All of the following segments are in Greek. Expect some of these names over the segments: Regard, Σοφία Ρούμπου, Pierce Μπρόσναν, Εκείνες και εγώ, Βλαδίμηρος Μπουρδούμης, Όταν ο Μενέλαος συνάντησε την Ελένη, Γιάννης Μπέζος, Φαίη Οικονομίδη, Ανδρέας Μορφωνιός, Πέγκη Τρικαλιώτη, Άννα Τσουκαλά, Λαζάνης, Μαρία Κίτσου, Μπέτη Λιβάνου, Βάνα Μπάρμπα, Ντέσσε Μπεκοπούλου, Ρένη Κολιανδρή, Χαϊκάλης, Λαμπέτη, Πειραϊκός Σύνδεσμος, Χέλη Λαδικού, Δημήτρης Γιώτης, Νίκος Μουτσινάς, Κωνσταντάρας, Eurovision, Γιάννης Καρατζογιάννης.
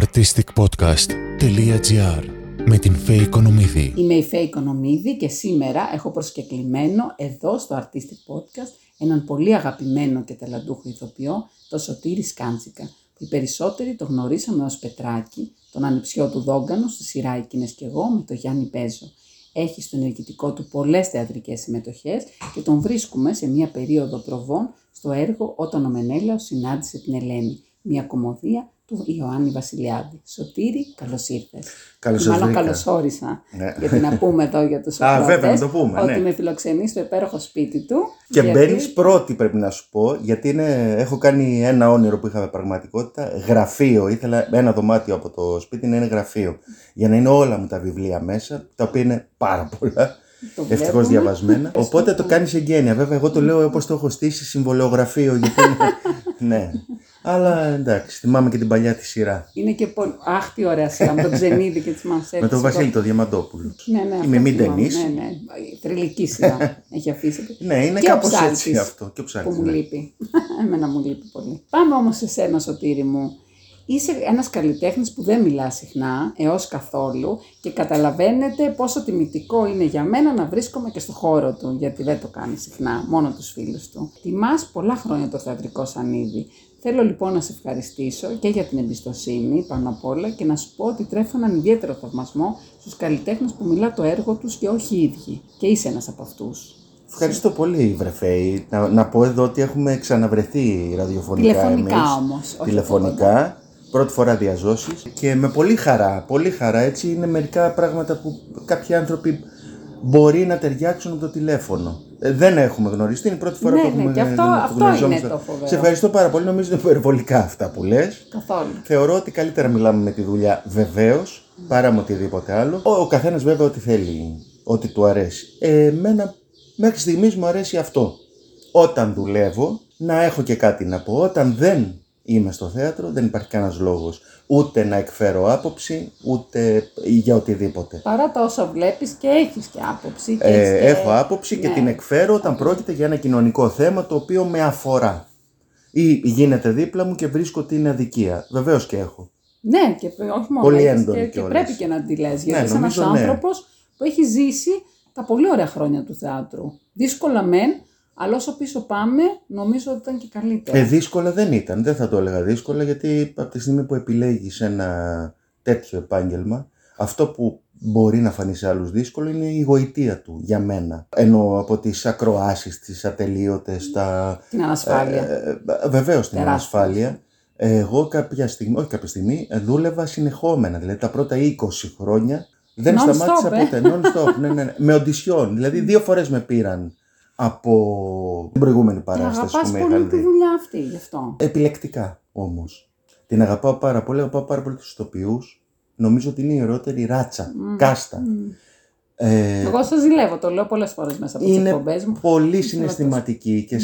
artisticpodcast.gr με την Φαίη Οικονομίδη. Είμαι η Φαίη Οικονομίδη και σήμερα έχω προσκεκλημένο εδώ στο Artistic Podcast έναν πολύ αγαπημένο και ταλαντούχο ηθοποιό, τον Σωτήρη Σκάντζικα. Οι περισσότεροι τον γνωρίσαμε ως Πετράκη, τον ανιψιό του Δόγκανο στη σειρά Εκείνες και εγώ με τον Γιάννη Μπέζο. Έχει στο ενεργητικό του πολλές θεατρικές συμμετοχές και τον βρίσκουμε σε μια περίοδο προβών στο έργο Όταν ο Μενέλαος συνάντησε την Ελένη, μια κομμωδία του Ιωάννη Βασιλιάδη. Σωτήρη, καλώς ήρθες. Καλώς ήρθες. Μάλλον καλώς όρισα. Ναι. Γιατί να πούμε εδώ για τους ακροατές ότι ναι, με φιλοξενεί στο υπέροχο σπίτι του. Και γιατί μπαίνεις πρώτη, πρέπει να σου πω, γιατί έχω κάνει ένα όνειρο που είχαμε πραγματικότητα. Γραφείο. Ήθελα ένα δωμάτιο από το σπίτι να είναι γραφείο. Για να είναι όλα μου τα βιβλία μέσα, τα οποία είναι πάρα πολλά. Ευτυχώς διαβασμένα. Οπότε το κάνεις εγγένεια. Βέβαια, εγώ το λέω όπως το έχω στήσει συμβολεογραφείο. Γιατί ναι. Αλλά εντάξει, θυμάμαι και την παλιά τη σειρά. Είναι και πολύ. Αχ, τι ωραία σειρά, με τον Ξενίδη και τις Μανσέτες. Με τον Βασίλη το Διαμαντόπουλο. Είμαι μη ταινής. Ναι, ναι. Τρελική σειρά έχει αφήσει. Ναι, είναι κάπως έτσι αυτό. Και ο Ψάλτης. Που μου λείπει. Εμένα μου λείπει πολύ. Πάμε όμως σε σένα, Σωτήρη μου. Είσαι ένας καλλιτέχνης που δεν μιλά συχνά, έως καθόλου, και καταλαβαίνετε πόσο τιμητικό είναι για μένα να βρίσκομαι και στο χώρο του, γιατί δεν το κάνει συχνά, μόνο τους φίλους του. Τιμάς πολλά χρόνια το θεατρικό σαν είδη. Θέλω λοιπόν να σε ευχαριστήσω και για την εμπιστοσύνη πάνω απ' όλα και να σου πω ότι τρέφω έναν ιδιαίτερο θαυμασμό στους καλλιτέχνες που μιλά το έργο τους και όχι οι ίδιοι. Και είσαι ένας από αυτούς. Ευχαριστώ πολύ, βρε Φαίη. Να πω εδώ ότι έχουμε ξαναβρεθεί ραδιοφωνικά. Τηλεφωνικά όμως. Τηλεφωνικά. Πρώτη φορά διαζώσεις και με πολύ χαρά, έτσι είναι μερικά πράγματα που κάποιοι άνθρωποι μπορεί να ταιριάξουν από το τηλέφωνο. Δεν έχουμε γνωριστεί, είναι η πρώτη φορά που έχουμε γνωριζόμαστε. Αυτό είναι το φοβερό. Σε ευχαριστώ πάρα πολύ, νομίζω είναι υπερβολικά αυτά που λες. Καθόλου. Θεωρώ ότι καλύτερα μιλάμε με τη δουλειά βεβαίως, παρά με οτιδήποτε άλλο. Ο καθένας βέβαια ό,τι θέλει, ό,τι του αρέσει. Εμένα μέχρι στιγμής μου αρέσει αυτό. Όταν δουλεύω να έχω και κάτι να πω, όταν δεν είμαι στο θέατρο, δεν υπάρχει κανένας λόγος ούτε να εκφέρω άποψη, ούτε για οτιδήποτε. Παρά τα όσα βλέπεις και έχεις και άποψη. Έχω άποψη και την εκφέρω όταν πρόκειται για ένα κοινωνικό θέμα το οποίο με αφορά. Ή γίνεται δίπλα μου και βρίσκω ότι είναι αδικία. Βεβαίως και έχω. Ναι, και όχι μόνο και πρέπει και να τη λες. Γιατί είσαι ένας άνθρωπος που έχει ζήσει τα πολύ ωραία χρόνια του θεάτρου. Δύσκολα μεν, αλλά όσο πίσω πάμε, νομίζω ότι ήταν και καλύτερα. Δύσκολα δεν ήταν. Δεν θα το έλεγα δύσκολα, γιατί από τη στιγμή που επιλέγεις ένα τέτοιο επάγγελμα, αυτό που μπορεί να φανεί σε άλλους δύσκολο είναι η γοητεία του για μένα. Ενώ από τις ακροάσεις, τις ατελείωτες, την ανασφάλεια. Βεβαίως την ανασφάλεια. Εγώ κάποια στιγμή δούλευα συνεχόμενα. Δηλαδή τα πρώτα 20 χρόνια δεν σταμάτησα ποτέ. Non-stop. Ναι. Με οντισιόν. Δηλαδή 2 φορές με πήραν από την προηγούμενη παράσταση που με είχαν δει. Αγαπάς πολύ τη δουλειά αυτή, γι' αυτό. Επιλεκτικά όμως. Την αγαπάω πάρα πολύ τους ηθοποιούς. Νομίζω ότι είναι η ωραιότερη ράτσα, κάστα. Εγώ σας ζηλεύω, το λέω πολλές φορές μέσα από τις εκπομπές μου. Είναι πολύ συναισθηματική και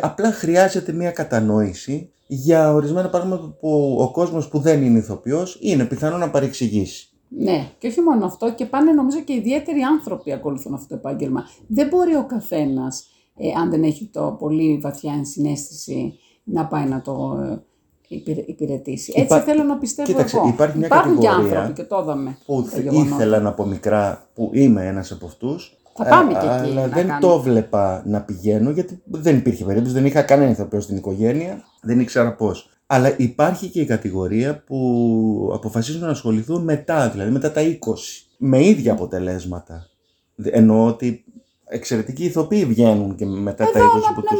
απλά χρειάζεται μια κατανόηση για ορισμένα πράγματα που ο κόσμος που δεν είναι ηθοποιός είναι πιθανό να παρεξηγήσει. Ναι, και όχι μόνο αυτό, και πάνε νομίζω και ιδιαίτεροι άνθρωποι ακολουθούν αυτό το επάγγελμα. Δεν μπορεί ο καθένας, αν δεν έχει το πολύ βαθιά ενσυναίσθηση, να πάει να το υπηρετήσει. Έτσι θέλω να πιστεύω. Κοίταξε, εγώ. Υπάρχουν και άνθρωποι, και το είδαμε. Που ήθελα να πω μικρά, που είμαι ένας από αυτούς. Θα πάμε και εκεί. Αλλά δεν το βλέπα να πηγαίνω, γιατί δεν υπήρχε περίπτωση, δεν είχα κανένα ηθοποιό στην οικογένεια, δεν ήξερα πώς. Αλλά υπάρχει και η κατηγορία που αποφασίζουν να ασχοληθούν μετά, δηλαδή μετά τα 20, με ίδια αποτελέσματα. Εννοώ ότι εξαιρετικοί ηθοποιοί βγαίνουν και μετά τα 20. Να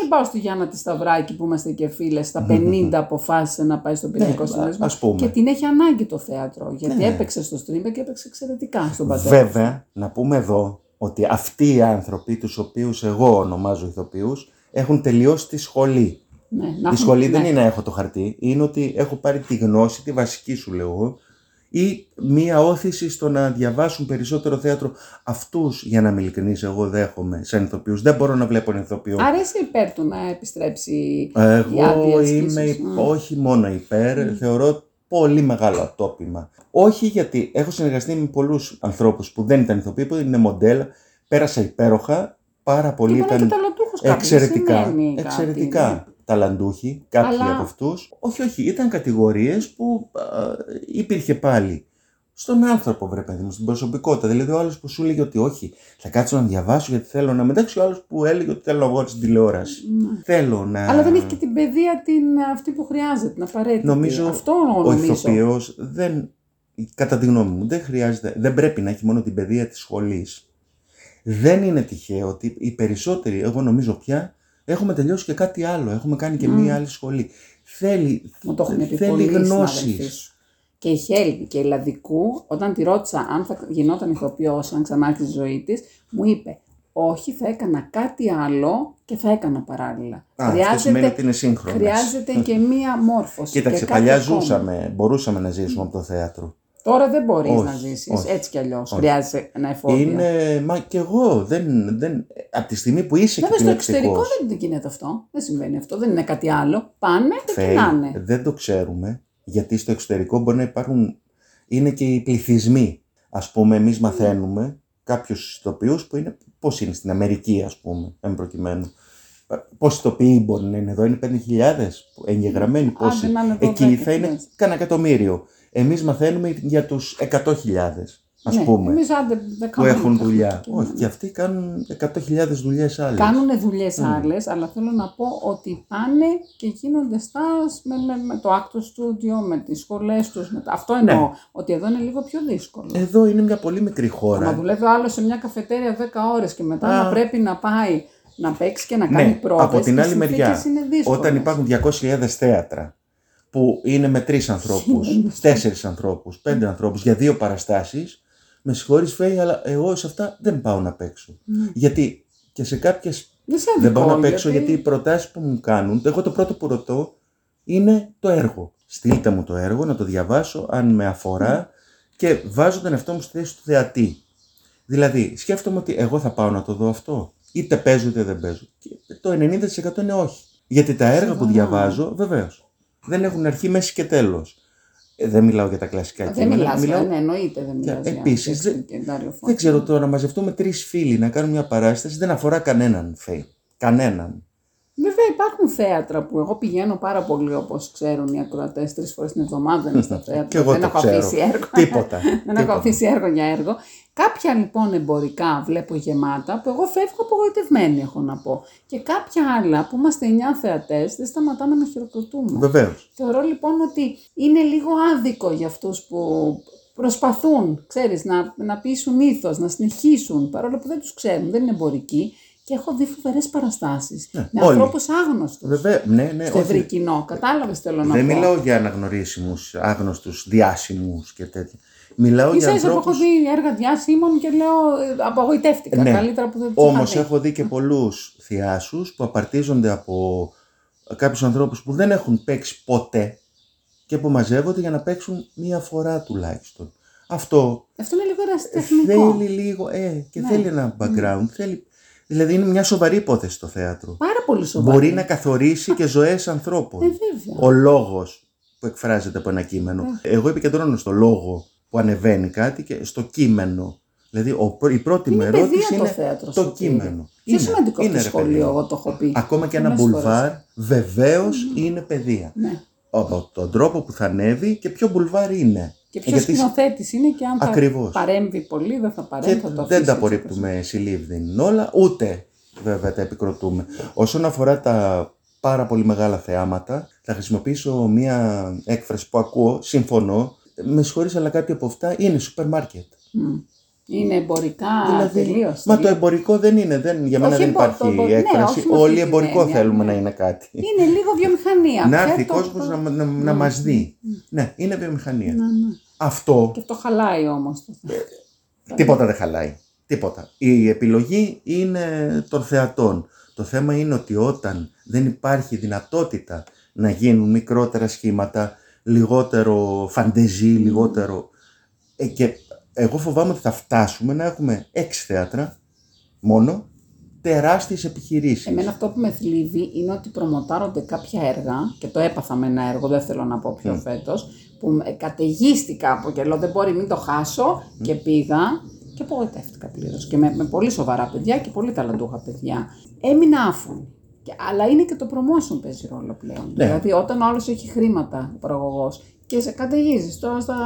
μην πάω στη Γιάννα τη Σταυράκη που είμαστε και φίλες, στα 50 αποφάσισε να πάει στο Πειραϊκό Σύνδεσμο. Και την έχει ανάγκη το θέατρο, γιατί έπαιξε στο Στρίμπερ και έπαιξε εξαιρετικά στον πατέρα. Βέβαια, να πούμε εδώ ότι αυτοί οι άνθρωποι, τους οποίους εγώ ονομάζω ηθοποιούς, έχουν τελειώσει τη σχολή. Η σχολή δεν είναι να έχω το χαρτί, είναι ότι έχω πάρει τη γνώση, τη βασική σου λέω εγώ, ή μία όθηση στο να διαβάσουν περισσότερο θέατρο. Αυτούς, για να είμαι ειλικρινής, εγώ δέχομαι σαν ηθοποιούς. Δεν μπορώ να βλέπω ηθοποιό. Άρα είσαι υπέρ του να επιστρέψει η άδεια της φύσης. Όχι μόνο υπέρ, θεωρώ πολύ μεγάλο ατόπιμα. Όχι γιατί έχω συνεργαστεί με πολλούς ανθρώπους που δεν ήταν ηθοποιοί, που είναι μοντέλα, πέρασα υπέροχα, πάρα πολύ ήταν εξαιρετικά. ταλαντούχοι, κάποιοι αλλά... από αυτούς. Όχι, όχι, ήταν κατηγορίες που υπήρχε πάλι στον άνθρωπο, βρε παιδί μου, στην προσωπικότητα. Δηλαδή ο άλλος που σου έλεγε ότι όχι, θα κάτσω να διαβάσω γιατί θέλω να μετάξει, ο άλλος που έλεγε ότι θέλω να βγω στην τηλεόραση. Mm. Θέλω να. Αλλά δεν έχει και την παιδεία την, αυτή που χρειάζεται, την απαραίτητη. Νομίζω αυτό νομίζω. Ο ηθοποιός δεν. Κατά τη γνώμη μου, δεν χρειάζεται, δεν πρέπει να έχει μόνο την παιδεία της σχολής. Δεν είναι τυχαίο ότι οι περισσότεροι, εγώ νομίζω πια, έχουμε τελειώσει και κάτι άλλο. Έχουμε κάνει και μία άλλη σχολή. Θέλει γνώσεις. Και η Χέλη και η Λαδικού, όταν τη ρώτησα αν θα γινόταν ηθοποιός, αν ξανά τη ζωή της, μου είπε όχι, θα έκανα κάτι άλλο και θα έκανα παράλληλα. Αυτό σημαίνει ότι είναι σύγχρονες. Χρειάζεται και μία μόρφωση. Κοίταξε, παλιά ζούσαμε, μπορούσαμε να ζήσουμε από το θέατρο. Τώρα δεν μπορείς να ζήσεις, έτσι κι αλλιώς. Χρειάζεται ένα εφόδιο. Είναι, μα κι εγώ, από τη στιγμή που είσαι κυκλοφορικός. Βέβαια στο εξωτερικό δεν γίνεται αυτό, δεν συμβαίνει αυτό, δεν είναι κάτι άλλο. Πάνε και κοιτάνε. Δεν το ξέρουμε, γιατί στο εξωτερικό μπορεί να υπάρχουν, είναι και οι πληθυσμοί. Ας πούμε, εμείς μαθαίνουμε κάποιους ηθοποιούς που είναι, πώς είναι στην Αμερική, ας πούμε, εν προκειμένου. Πόσοι ηθοποιοί μπορεί να είναι εδώ, είναι 5.000 εγγεγραμμένοι, πόσοι. Εκεί θα είναι κανένα εκατομμύριο. Εμείς μαθαίνουμε για τους 100.000, ας πούμε, που έχουν δουλειά. Όχι, και αυτοί κάνουν 100.000 δουλειές άλλες. Κάνουν δουλειές άλλες, αλλά θέλω να πω ότι πάνε και γίνονται stars με το actor studio, με τις σχολές τους. Αυτό εννοώ, ότι εδώ είναι λίγο πιο δύσκολο. Εδώ είναι μια πολύ μικρή χώρα. Να δουλεύει άλλο σε μια καφετέρια 10 ώρες και μετά να πρέπει να πάει να παίξει και να κάνει πρόβες. Από την άλλη μεριά, όταν υπάρχουν 200.000 θέατρα, που είναι με 3 ανθρώπους, 4 ανθρώπους, 5 ανθρώπους για 2 παραστάσεις, με συγχωρείς Φαίη, αλλά εγώ σε αυτά δεν πάω να παίξω. Γιατί και σε κάποιες δεν πάω να παίξω, γιατί οι προτάσεις που μου κάνουν, εγώ το πρώτο που ρωτώ είναι το έργο. Στείλτε μου το έργο, να το διαβάσω, αν με αφορά, και βάζω τον εαυτό μου στη θέση του θεατή. Δηλαδή, σκέφτομαι ότι εγώ θα πάω να το δω αυτό, είτε παίζω είτε δεν παίζω. Και το 90% είναι όχι. Γιατί τα έργα που διαβάζω, βεβαίως, δεν έχουν αρχή, μέση και τέλος. Δεν μιλάω για τα κλασικά κείμενα. Εννοείται δεν μιλάω. Επίσης, δεν ξέρω τώρα, να μαζευτούμε 3 φίλοι να κάνουμε μια παράσταση δεν αφορά κανέναν, Φαίη. Κανέναν. Βέβαια υπάρχουν θέατρα που εγώ πηγαίνω πάρα πολύ, όπως ξέρουν οι ακροατές, 3 φορές την εβδομάδα είναι στα θέατρα. Δεν έχω αφήσει έργο. Τίποτα. Δεν έχω αφήσει έργο για έργο. Κάποια λοιπόν εμπορικά βλέπω γεμάτα που εγώ φεύγω απογοητευμένη, έχω να πω. Και κάποια άλλα που είμαστε 9 θεατές δεν σταματάμε να χειροκροτούμε. Βεβαίως. Θεωρώ λοιπόν ότι είναι λίγο άδικο για αυτούς που προσπαθούν, ξέρεις, να πείσουν ήθος, να συνεχίσουν, παρόλο που δεν τους ξέρουν, δεν είναι εμπορικοί. Και έχω δει φοβερές παραστάσεις. Με ανθρώπους άγνωστους. Βέβαια, στο ευρύ κοινό. Κατάλαβες τι θέλω να πω. Δεν μιλάω για αναγνωρίσιμους, άγνωστους, διάσημους και τέτοια. Μιλάω για ανθρώπους. Έχω δει έργα διάσημων και λέω απογοητεύτηκα. Καλύτερα που δεν τους είχα δει. Όμως έχω δει και πολλούς θειάσους που απαρτίζονται από κάποιους ανθρώπους που δεν έχουν παίξει ποτέ και που μαζεύονται για να παίξουν μία φορά τουλάχιστον. Αυτό είναι λίγο ερασιτεχνικό. Θέλει λίγο. Θέλει ένα background. Δηλαδή είναι μια σοβαρή υπόθεση το θέατρο. Πάρα πολύ σοβαρή. Μπορεί να καθορίσει και ζωές ανθρώπων. Ο λόγος που εκφράζεται από ένα κείμενο. Εγώ επικεντρώνω στο λόγο που ανεβαίνει κάτι και στο κείμενο. Δηλαδή η πρώτη μου ερώτηση είναι το κείμενο. Είναι σημαντικό αυτό το σχολείο, εγώ το έχω πει. Ακόμα και ένα μπουλβάρ βεβαίως είναι παιδεία. Από τον τρόπο που θα ανέβει και ποιο μπουλβάρ είναι. Και ποιος σκηνοθέτης είναι και αν θα παρέμβει πολύ, δεν θα παρέμβει, θα το αφήσει. Δεν τα απορρίπτουμε συλλήβδιν όλα, ούτε βέβαια τα επικροτούμε. Όσον αφορά τα πάρα πολύ μεγάλα θεάματα, θα χρησιμοποιήσω μία έκφραση που ακούω, συμφωνώ. Με συγχωρείς, αλλά κάποια από αυτά είναι σούπερ μάρκετ. Είναι εμπορικά τελείως. Μα το εμπορικό δεν είναι, για μένα δεν υπάρχει έκφραση. Όλοι εμπορικό θέλουμε να είναι κάτι. Είναι λίγο βιομηχανία. Να έρθει ο κόσμος να μας δει. Ναι, είναι βιομηχανία. Αυτό. Και το χαλάει όμως. Τίποτα δεν χαλάει. Τίποτα. Η επιλογή είναι των θεατών. Το θέμα είναι ότι όταν δεν υπάρχει δυνατότητα να γίνουν μικρότερα σχήματα, λιγότερο φαντεζή, λιγότερο. Εγώ φοβάμαι ότι θα φτάσουμε να έχουμε 6 θέατρα μόνο, τεράστιες επιχειρήσεις. Εμένα αυτό που με θλίβει είναι ότι προμοτάρονται κάποια έργα, και το έπαθα με ένα έργο, δεν θέλω να πω ποιο φέτος, που καταιγίστηκα από καιρό, δεν μπορεί, μην το χάσω, και πήγα και απογοητεύτηκα πλήρως. Και με πολύ σοβαρά παιδιά και πολύ ταλαντούχα παιδιά. Έμεινα άφωνη. Αλλά είναι και το promotion παίζει ρόλο πλέον. Ναι. Δηλαδή, όταν ο άλλος έχει χρήματα, ο παραγωγός, και σε καταιγίζεις τώρα στα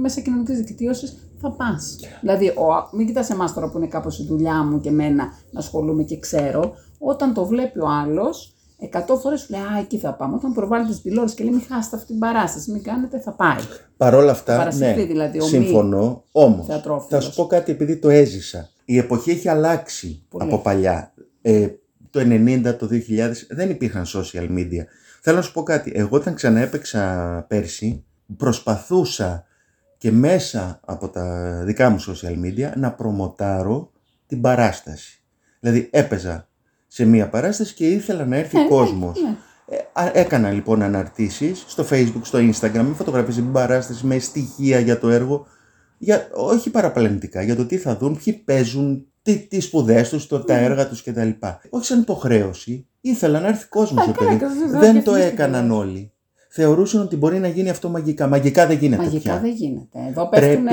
μέσα κοινωνικής δικτύωσης, θα πας. Yeah. Δηλαδή, μην κοιτάς εμάς τώρα που είναι κάπως η δουλειά μου και εμένα να ασχολούμαι και ξέρω, όταν το βλέπει ο άλλος, 100 φορές λέει «Α, εκεί θα πάμε». Όταν προβάλλει τις τηλεόραση και λέει «Μην χάσετε αυτή την παράσταση, μην κάνετε, θα πάει». Παρ' όλα αυτά, ναι, δηλαδή, συμφωνώ. Όμως, θα σου πω κάτι επειδή το έζησα. Η εποχή έχει αλλάξει πολύ από παλιά. Το 90, το 2000 δεν υπήρχαν social media. Θέλω να σου πω κάτι. Εγώ όταν ξαναέπαιξα πέρσι, προσπαθούσα και μέσα από τα δικά μου social media να προμοτάρω την παράσταση. Δηλαδή έπαιζα σε μία παράσταση και ήθελα να έρθει κόσμος. Έκανα λοιπόν αναρτήσεις στο Facebook, στο Instagram, με φωτογραφίες την παράσταση, με στοιχεία για το έργο, όχι παραπλανητικά, για το τι θα δουν, ποιοι παίζουν, τις σπουδές τους, τα έργα τους κτλ. Όχι σαν υποχρέωση, ήθελα να έρθει κόσμος. Δεν το έκαναν όλοι. Θεωρούσαν ότι μπορεί να γίνει αυτό μαγικά. Μαγικά δεν γίνεται. Εδώ πέφτουν.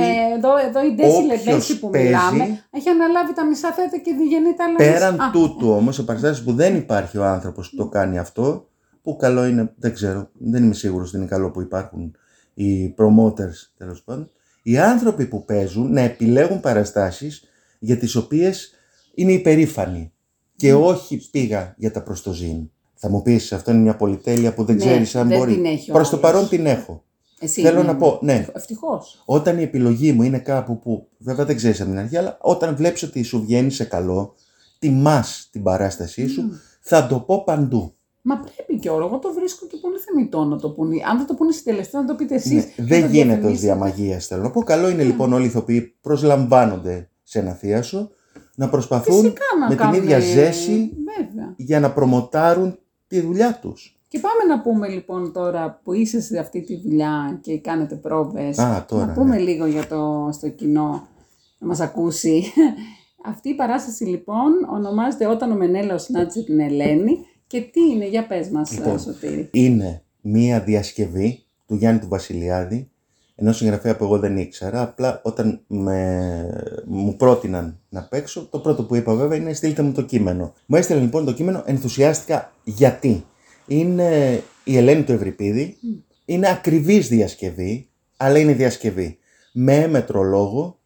Εδώ η Ντέσσε που μιλάμε έχει αναλάβει τα μισά θέατα και διγενεί τα άλλα. Πέραν τούτου όμως, σε παραστάσεις που δεν υπάρχει ο άνθρωπος που το κάνει αυτό, που καλό είναι, δεν ξέρω, δεν είμαι σίγουρος ότι είναι καλό που υπάρχουν οι promoters, τέλος πάντων. Οι άνθρωποι που παίζουν να επιλέγουν παραστάσεις για τις οποίες είναι υπερήφανοι και όχι πήγα για τα προς το ζήν. Θα μου πεις, αυτό είναι μια πολυτέλεια που δεν ξέρεις αν δεν μπορεί. Προς το παρόν την έχω. Εσύ, θέλω να πω, ναι. Ευτυχώς. Όταν η επιλογή μου είναι κάπου που βέβαια δεν ξέρεις από την αρχή, αλλά όταν βλέπεις ότι σου βγαίνει σε καλό, τιμάς την παράστασή σου, θα το πω παντού. Μα πρέπει και όλο. Εγώ το βρίσκω και πολύ θεμιτό να το πούνε. Αν δεν το πούνε συντελεστέ, να το πείτε εσείς. Ναι, δεν γίνεται ως διαμαγείας, θέλω να πω. Καλό είναι λοιπόν όλοι οι ηθοποιοί προσλαμβάνονται σε ένα θίασο να προσπαθούν με την ίδια ζέση για να προμοτάρουν τη δουλειά τους. Και πάμε να πούμε λοιπόν τώρα που είσαι σε αυτή τη δουλειά και κάνετε πρόβες. Να πούμε λίγο για στο κοινό να μας ακούσει. Αυτή η παράσταση λοιπόν ονομάζεται «Όταν ο Μενέλαος συνάντησε την Ελένη». Και τι είναι, για πες μας, λοιπόν, Σωτήρη. Είναι μία διασκευή του Γιάννη του Βασιλιάδη, ενός συγγραφέα που εγώ δεν ήξερα, απλά όταν μου πρότειναν να παίξω, το πρώτο που είπα βέβαια είναι στείλτε μου το κείμενο. Μου έστειλε λοιπόν το κείμενο, ενθουσιάστηκα γιατί. Είναι η Ελένη του Ευρυπίδη, είναι ακριβής διασκευή, αλλά είναι διασκευή. Με έμετρο λόγο,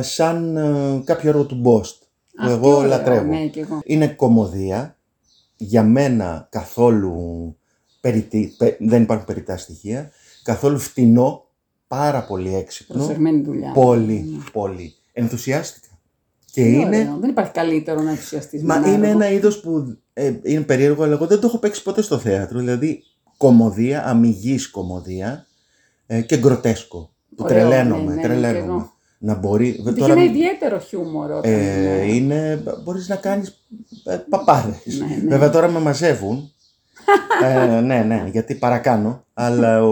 σαν κάποιο έργο του Μπόστ, που εγώ λατρεύω. Ναι, και εγώ. Είναι κωμωδία. Για μένα καθόλου δεν υπάρχουν περιττά στοιχεία, καθόλου φτηνό, πάρα πολύ έξυπνο. Προσεγμένη δουλειά. Πολύ. Ενθουσιάστηκα. Και είναι... Δεν υπάρχει καλύτερο να ενθουσιαστείς. Μα είναι ένα είδος που είναι περίεργο, αλλά εγώ δεν το έχω παίξει ποτέ στο θέατρο. Δηλαδή κωμωδία, αμυγής κωμωδία και γκροτέσκο. Που τρελαίνομαι. Ναι. Να μπορεί, και τώρα, είναι ιδιαίτερο χιούμορ όταν είναι, μπορείς να κάνεις παπάδες. Ναι. Βέβαια τώρα με μαζεύουν, γιατί παρακάνω, αλλά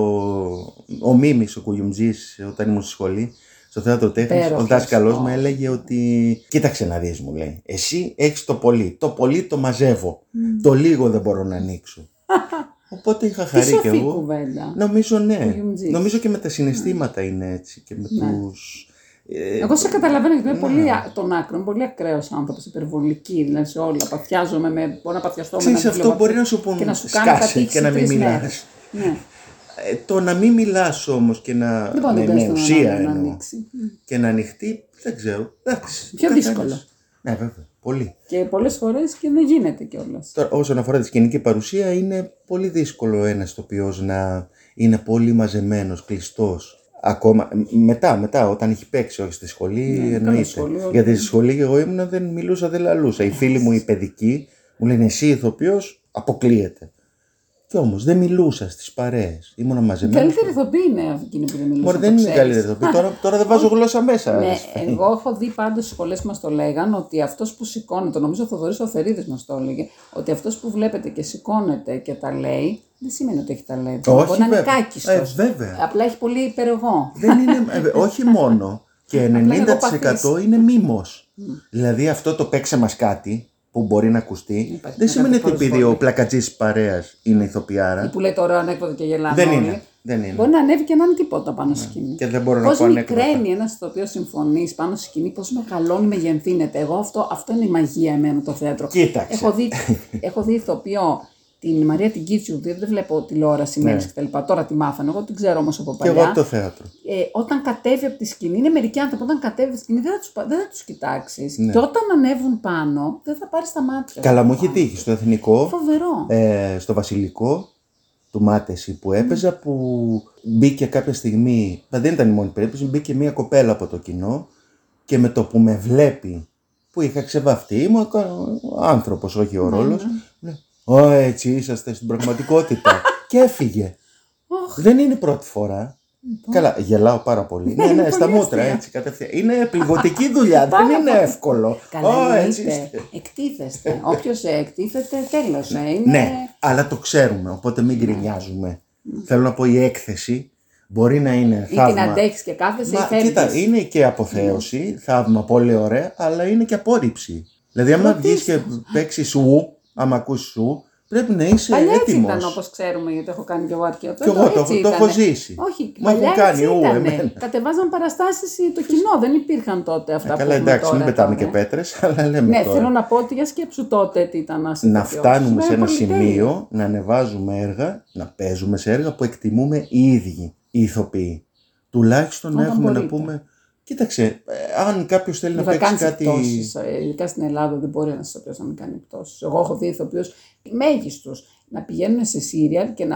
ο Μίμης, ο Κουγιουμτζής, όταν ήμουν στη σχολή, στο θέατρο τέχνης, ο δάσκαλός μου έλεγε ότι κοίταξε να δεις, μου λέει, εσύ έχεις το πολύ το μαζεύω, το λίγο δεν μπορώ να ανοίξω. Οπότε είχα χαρεί και εγώ. Κουβέντα. Νομίζω και με τα συναισθήματα είναι έτσι και με τους... Εγώ σε καταλαβαίνω γιατί είμαι πολύ τον άκρο, πολύ ακραίος άνθρωπος, υπερβολική, δηλαδή σε όλα. Παθιάζομαι, μπορώ να παθιαστώ με έναν αυτό μπορεί να σου πούνε σκάσε και να μην μιλάς. Ναι. Το να μην μιλάς όμως και να με ουσία εννοώ και να ανοιχτεί, δεν ξέρω. Πιο δύσκολο. Ναι, βέβαια. Πολύ. Και πολλές φορές και δεν γίνεται κιόλας. Τώρα, όσον αφορά τη σκηνική παρουσία, είναι πολύ δύσκολο ένας τοπιός να είναι πολύ μαζεμένος, κλειστός. Ακόμα, μετά, όταν έχει παίξει, όχι στη σχολή, εννοείται. Σχολείο, γιατί στη σχολή εγώ ήμουνα, δεν μιλούσα, δεν λαλούσα. Οι φίλοι μου, οι παιδικοί, μου λένε εσύ ηθοποιός, αποκλείεται. Κι όμως δεν μιλούσα στις παρέες. Ήμουνα μαζεμένος. Καλύτερη ηθοποιή είναι εκείνη που δεν μιλούσα. Μπορεί δεν είναι καλύτερη ηθοποιή. Τώρα δεν βάζω γλώσσα μέσα. Ναι, εγώ έχω δει πάντως στις σχολές μας το λέγαν ότι αυτός που σηκώνεται, νομίζω ο Θοδωρής ο Φερίδης μας το έλεγε, ότι αυτός που βλέπετε και σηκώνεται και τα λέει. Δεν σημαίνει ότι έχει ταλέντο. Μπορεί να είναι κάκιστος. Απλά έχει πολύ υπερεγό. Όχι μόνο. Και 90% είναι μίμος. Δηλαδή αυτό το παίξε μας κάτι που μπορεί να ακουστεί. Δεν σημαίνει ότι επειδή ο πλακατζής παρέας είναι ηθοποιάρα. Που λέει το ωραίο ανέκδοτο και γελάμε. Δεν είναι. Δεν είναι. Μπορεί να ανέβει και να είναι τίποτα πάνω στη σκηνή. Και δεν μπορώ να πω ανέκδοτα. Πώς μικραίνει ένας στο οποίο συμφωνείς πάνω στη σκηνή, πώς μεγαλώνει, μεγενθύνεται. Εγώ αυτό είναι η μαγεία εμένα το θέατρο. Κοίταξε. Έχω δει ηθοποιό, την Μαρία την Κίτσου, δεν βλέπω τηλεόραση, ναι, κτλ. Τώρα τη μάθανε, εγώ την ξέρω όμως από παλιά. Και εγώ το θέατρο. Όταν κατέβει από τη σκηνή, είναι μερικοί άνθρωποι, όταν κατέβει από τη σκηνή δεν θα τους κοιτάξεις. Ναι. Και όταν ανέβουν πάνω, δεν θα πάρεις τα μάτια. Καλά, μου έχει τύχει στο Εθνικό. Φοβερό. Στο Βασιλικό. Του Μάτεση που έπαιζα, που μπήκε κάποια στιγμή, δεν ήταν η μόνη περίπτωση, μπήκε μια κοπέλα από το κοινό και με το που με βλέπει, που είχα ξεβαφτεί, ήμουν ο άνθρωπος, όχι ο ρόλος, «Ω, έτσι είσαστε στην πραγματικότητα» και έφυγε. Δεν είναι η πρώτη φορά. Καλά, γελάω πάρα πολύ. Ναι, στα μούτρα έτσι κατευθείαν. Είναι πληγωτική δουλειά, δεν είναι εύκολο. Καλά, εννοείται. Εκτίθεστε. Όποιος εκτίθεται, τέλος. Ναι, αλλά το ξέρουμε, οπότε μην γκρινιάζουμε. Θέλω να πω, η έκθεση μπορεί να είναι θαύμα. Ή την αντέχεις και κάθεσαι ή φεύγεις. Κοίτα, είναι και αποθέωση, θαύμα, πολύ ωραία, αλλά είναι και απόρριψη. Δηλαδή, άμα βγεις και παίξεις σου, άμα ακούς σου, πρέπει να είσαι έτοιμος. Παλιά έτσι ήταν, όπως ξέρουμε, γιατί έχω κάνει και εγώ αρκετό. Και εγώ το έχω ζήσει. Όχι, μα έχουν κάνει εμένα. Κατεβάζαν παραστάσεις το κοινό, δεν υπήρχαν τότε αυτά. Καλά, εντάξει, μην πετάμε και πέτρες, αλλά λέμε. Ναι, θέλω να πω ότι για σκέψου τότε τι ήταν. Να φτάνουμε σε ένα σημείο, να ανεβάζουμε έργα, να παίζουμε σε έργα που εκτιμούμε οι ίδιοι οι ηθοποιοί. Τουλάχιστον να έχουμε να πούμε. Κοίταξε, αν κάποιος θέλει να παίξει κάτι. Πτώσεις, ειδικά στην Ελλάδα δεν μπορεί ένας ηθοποιός να μην κάνει πτώσεις. Εγώ έχω δει ηθοποιούς μέγιστους να πηγαίνουν σε σύριαλ και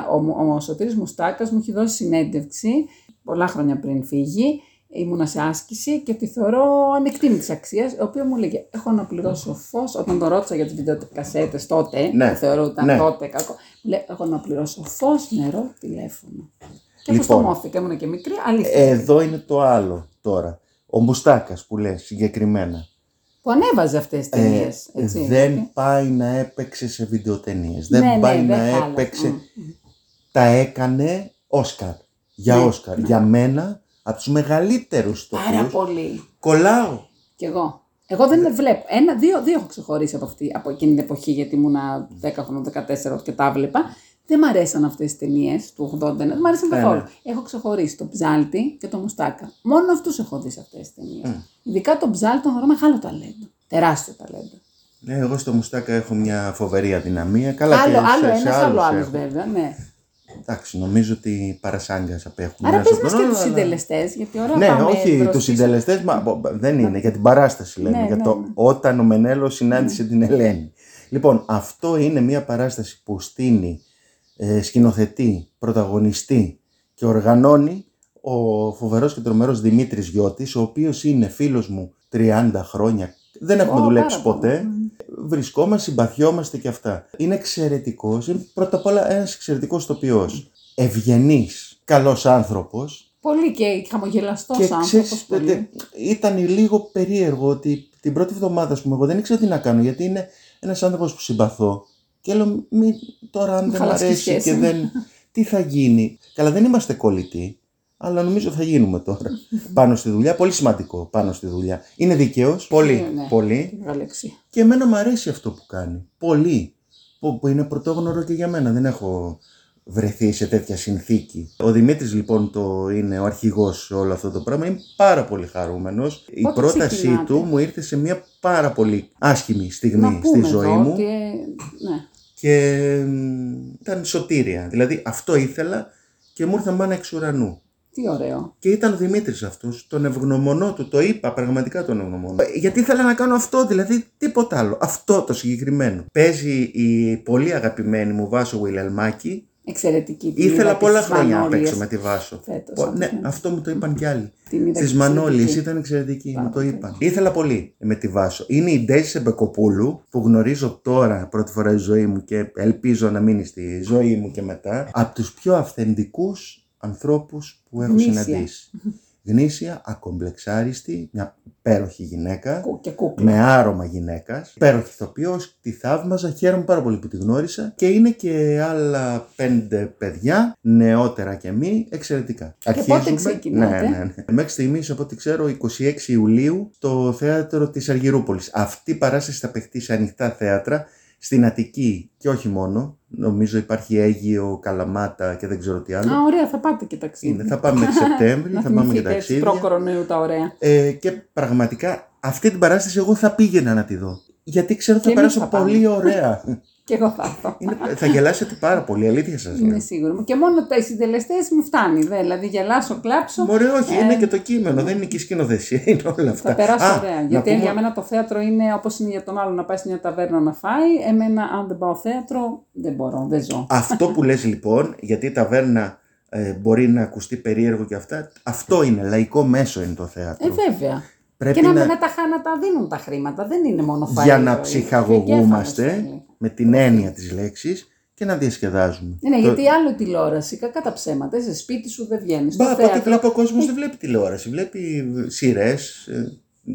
ο Σωτήρης Μουστάκας μου έχει δώσει συνέντευξη πολλά χρόνια πριν φύγει. Ήμουνα σε άσκηση και τη θεωρώ ανεκτήμητης αξίας, η οποία μου λέγε: «Έχω να πληρώσω φως». Όταν το ρώτησα για τις βιντεοκασέτες τότε, που θεωρούταν τότε κακό, μου λέει: «Έχω να πληρώσω φως, νερό, τηλέφωνο». Και αποστομώθηκα, ήμουν και μικρή. Αλήθεια. Εδώ είναι το άλλο τώρα. Ο Μουστάκας που λέει συγκεκριμένα. Που ανέβαζε αυτές τις ταινίες. Δεν πάει να έπαιξε σε βιντεοτενίες. Δεν πάει να έπαιξε. Τα έκανε Όσκαρ. Για Όσκαρ. Για μένα, από τους μεγαλύτερους τόπους. Πάρα πολύ. Κολλάω. Κι εγώ. Εγώ δεν βλέπω. Δύο έχω ξεχωρίσει από εκείνη την εποχή, γιατί ήμουνα 10-14 και τα βλέπα. Δεν μ' αρέσαν αυτές τις ταινίες του 80, δεν μ' αρέσαν καθόλου. Έχω ξεχωρίσει τον Ψάλτη και τον Μουστάκα. Μόνο αυτούς έχω δει σε αυτές τις ταινίες. Ειδικά τον Ψάλτη τον θεωρώ μεγάλο ταλέντο. Τεράστιο ταλέντο. Εγώ στο Μουστάκα έχω μια φοβερή αδυναμία. Καλά, άλλο βέβαια. Ναι. Εντάξει, νομίζω ότι παρασάγκας απέχουμε. Άρα πες μας και τους συντελεστές, γιατί ώρα πάμε. Ναι, όχι τους συντελεστές, δεν είναι, για την παράσταση λέμε. Για το «Όταν ο Μενέλαος συνάντησε την Ελένη». Λοιπόν, αυτό είναι μια παράσταση που στείνει, σκηνοθετεί, πρωταγωνιστεί και οργανώνει ο φοβερός και τρομερός Δημήτρης Γιώτης, ο οποίος είναι φίλος μου 30 χρόνια. Δεν έχουμε δουλέψει ποτέ. Βρισκόμαστε, συμπαθιόμαστε και αυτά. Είναι εξαιρετικός, είναι πρώτα απ' όλα ένας εξαιρετικός ηθοποιός. Ευγενής, καλός άνθρωπος. Πολύ και χαμογελαστός και άνθρωπος. Ξέρεις, ήταν λίγο περίεργο ότι την πρώτη εβδομάδα, εγώ δεν ήξερα τι να κάνω, γιατί είναι ένας άνθρωπος που συμπαθώ. Και λέω, τώρα αν δεν αρέσει και δεν... τι θα γίνει. Καλά, δεν είμαστε κολλητοί, αλλά νομίζω θα γίνουμε τώρα. Πάνω στη δουλειά, πολύ σημαντικό, πάνω στη δουλειά. Είναι δικαίος, πολύ, πολύ. Και εμένα μου αρέσει αυτό που κάνει, πολύ. Που είναι πρωτόγνωρο και για μένα, δεν έχω βρεθεί σε τέτοια συνθήκη. Ο Δημήτρης λοιπόν είναι ο αρχηγός σε όλο αυτό το πράγμα, είμαι πάρα πολύ χαρούμενος. Η πρότασή του μου ήρθε σε μια πάρα πολύ άσχημη στιγμή στη ζωή μου. Και ήταν σωτήρια. Δηλαδή αυτό ήθελα και μου ήρθε μάνα εξ ουρανού. Τι ωραίο. Και ήταν ο Δημήτρης αυτός, τον ευγνωμονώ του, το είπα, πραγματικά τον ευγνωμονώ. Γιατί ήθελα να κάνω αυτό, δηλαδή τίποτα άλλο. Αυτό το συγκεκριμένο. Παίζει η πολύ αγαπημένη μου Βάσω Βουηλελμάκη. Εξαιρετική. Ήθελα πολλά χρόνια να παίξω με τη Βάσο. Ναι, αυτό μου το είπαν κι άλλοι. Στις Μανόλιες ήταν εξαιρετική, μου το είπαν. Ήθελα πολύ με τη Βάσο. Είναι η Ντέσσε Μπεκοπούλου, που γνωρίζω τώρα πρώτη φορά στη ζωή μου και ελπίζω να μείνει στη ζωή μου και μετά. Από τους πιο αυθεντικούς ανθρώπους που έχω συναντήσει. Γνήσια, ακομπλεξάριστη, μια υπέροχη γυναίκα. Και κούκλα. Με άρωμα γυναίκας. Υπέροχη ηθοποιός, τη θαύμαζα, χαίρομαι πάρα πολύ που τη γνώρισα. Και είναι και άλλα 5 παιδιά, νεότερα κι εμεί, εξαιρετικά. Και αρχίζουμε, πότε ξεκινάτε? Ναι. Μέχρι στιγμής, από ό,τι ξέρω, 26 Ιουλίου στο θέατρο της Αργυρούπολης. Αυτή η παράσταση θα παιχτεί σε ανοιχτά θέατρα, στην Αττική και όχι μόνο. Νομίζω υπάρχει Αίγυο, Καλαμάτα και δεν ξέρω τι άλλο. Α, ωραία, θα πάτε και ταξίδι. Θα πάμε μέχρι Σεπτέμβρη, θα πάμε και ταξίδι. Προκορονέου τα ωραία. Και πραγματικά αυτή την παράσταση εγώ θα πήγαινα να τη δω. Γιατί ξέρω ότι θα περάσω πολύ ωραία. Και εγώ θα έρθω. Θα γελάσετε πάρα πολύ, αλήθεια σας λέω. Είναι σίγουρο. Και μόνο οι συντελεστές μου φτάνει. Δηλαδή γελάσω, κλάψω. Μπορεί, όχι, είναι και το κείμενο, δεν είναι και η σκηνοθεσία, είναι όλα αυτά. Θα περάσω ωραία. Γιατί για μένα το θέατρο είναι όπως είναι για τον άλλο να πάει σε μια ταβέρνα να φάει. Εμένα, αν δεν πάω θέατρο, δεν μπορώ, δεν ζω. Αυτό που λες λοιπόν, γιατί η ταβέρνα μπορεί να ακουστεί περίεργο και αυτά. Αυτό είναι, λαϊκό μέσο είναι το θέατρο. Βέβαια. Πρέπει και να τα δίνουν τα χρήματα, δεν είναι μόνο φάει. Για να ψυχαγωγούμαστε. Με την έννοια της λέξης και να διασκεδάζουμε. Ναι, γιατί άλλο τηλεόραση, κακά τα ψέματα, σε σπίτι σου δεν βγαίνεις. Μπα, από ό,τι βλέπω ο κόσμος δεν βλέπει τηλεόραση, βλέπει σειρές,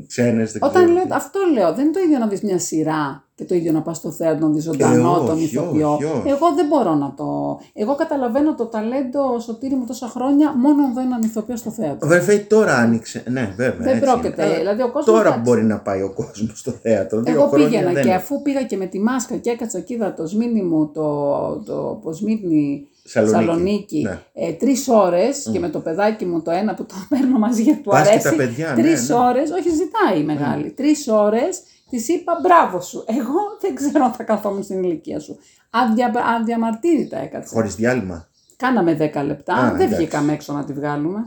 ξένες, δεν ξέρω. Αυτό λέω, δεν είναι το ίδιο να δεις μια σειρά και το ίδιο να πας στο θέατρο, να δεις ζωντανό, τον ηθοποιό. Εγώ δεν μπορώ να το... Εγώ καταλαβαίνω το ταλέντο, Σωτήρη μου, τόσα χρόνια, μόνο να δω έναν ηθοποιό στο θέατρο. Βέβαια, τώρα άνοιξε. Ναι, βέβαια. Δεν πρόκειται. Δηλαδή, ο κόσμος τώρα μπορεί να πάει ο κόσμος στο θέατρο. Εγώ πήγαινα και αφού πήγα και με τη μάσκα και έκατσα και είδα το Σμύρνη μου, το Ποσμύρνη Σαλονίκη, ναι. 3 ώρες και με το παιδάκι μου το ένα που το παίρνω μαζί γιατί του αρέσει. 3 ώρες, όχι, ζητάει η μεγάλη. 3 ώρες. Της είπα μπράβο σου. Εγώ δεν ξέρω αν θα καθόμουν στην ηλικία σου. Αδιαμαρτύρητα έκατσα. Χωρίς διάλειμμα. Κάναμε 10 λεπτά. Δεν βγήκαμε έξω να τη βγάλουμε.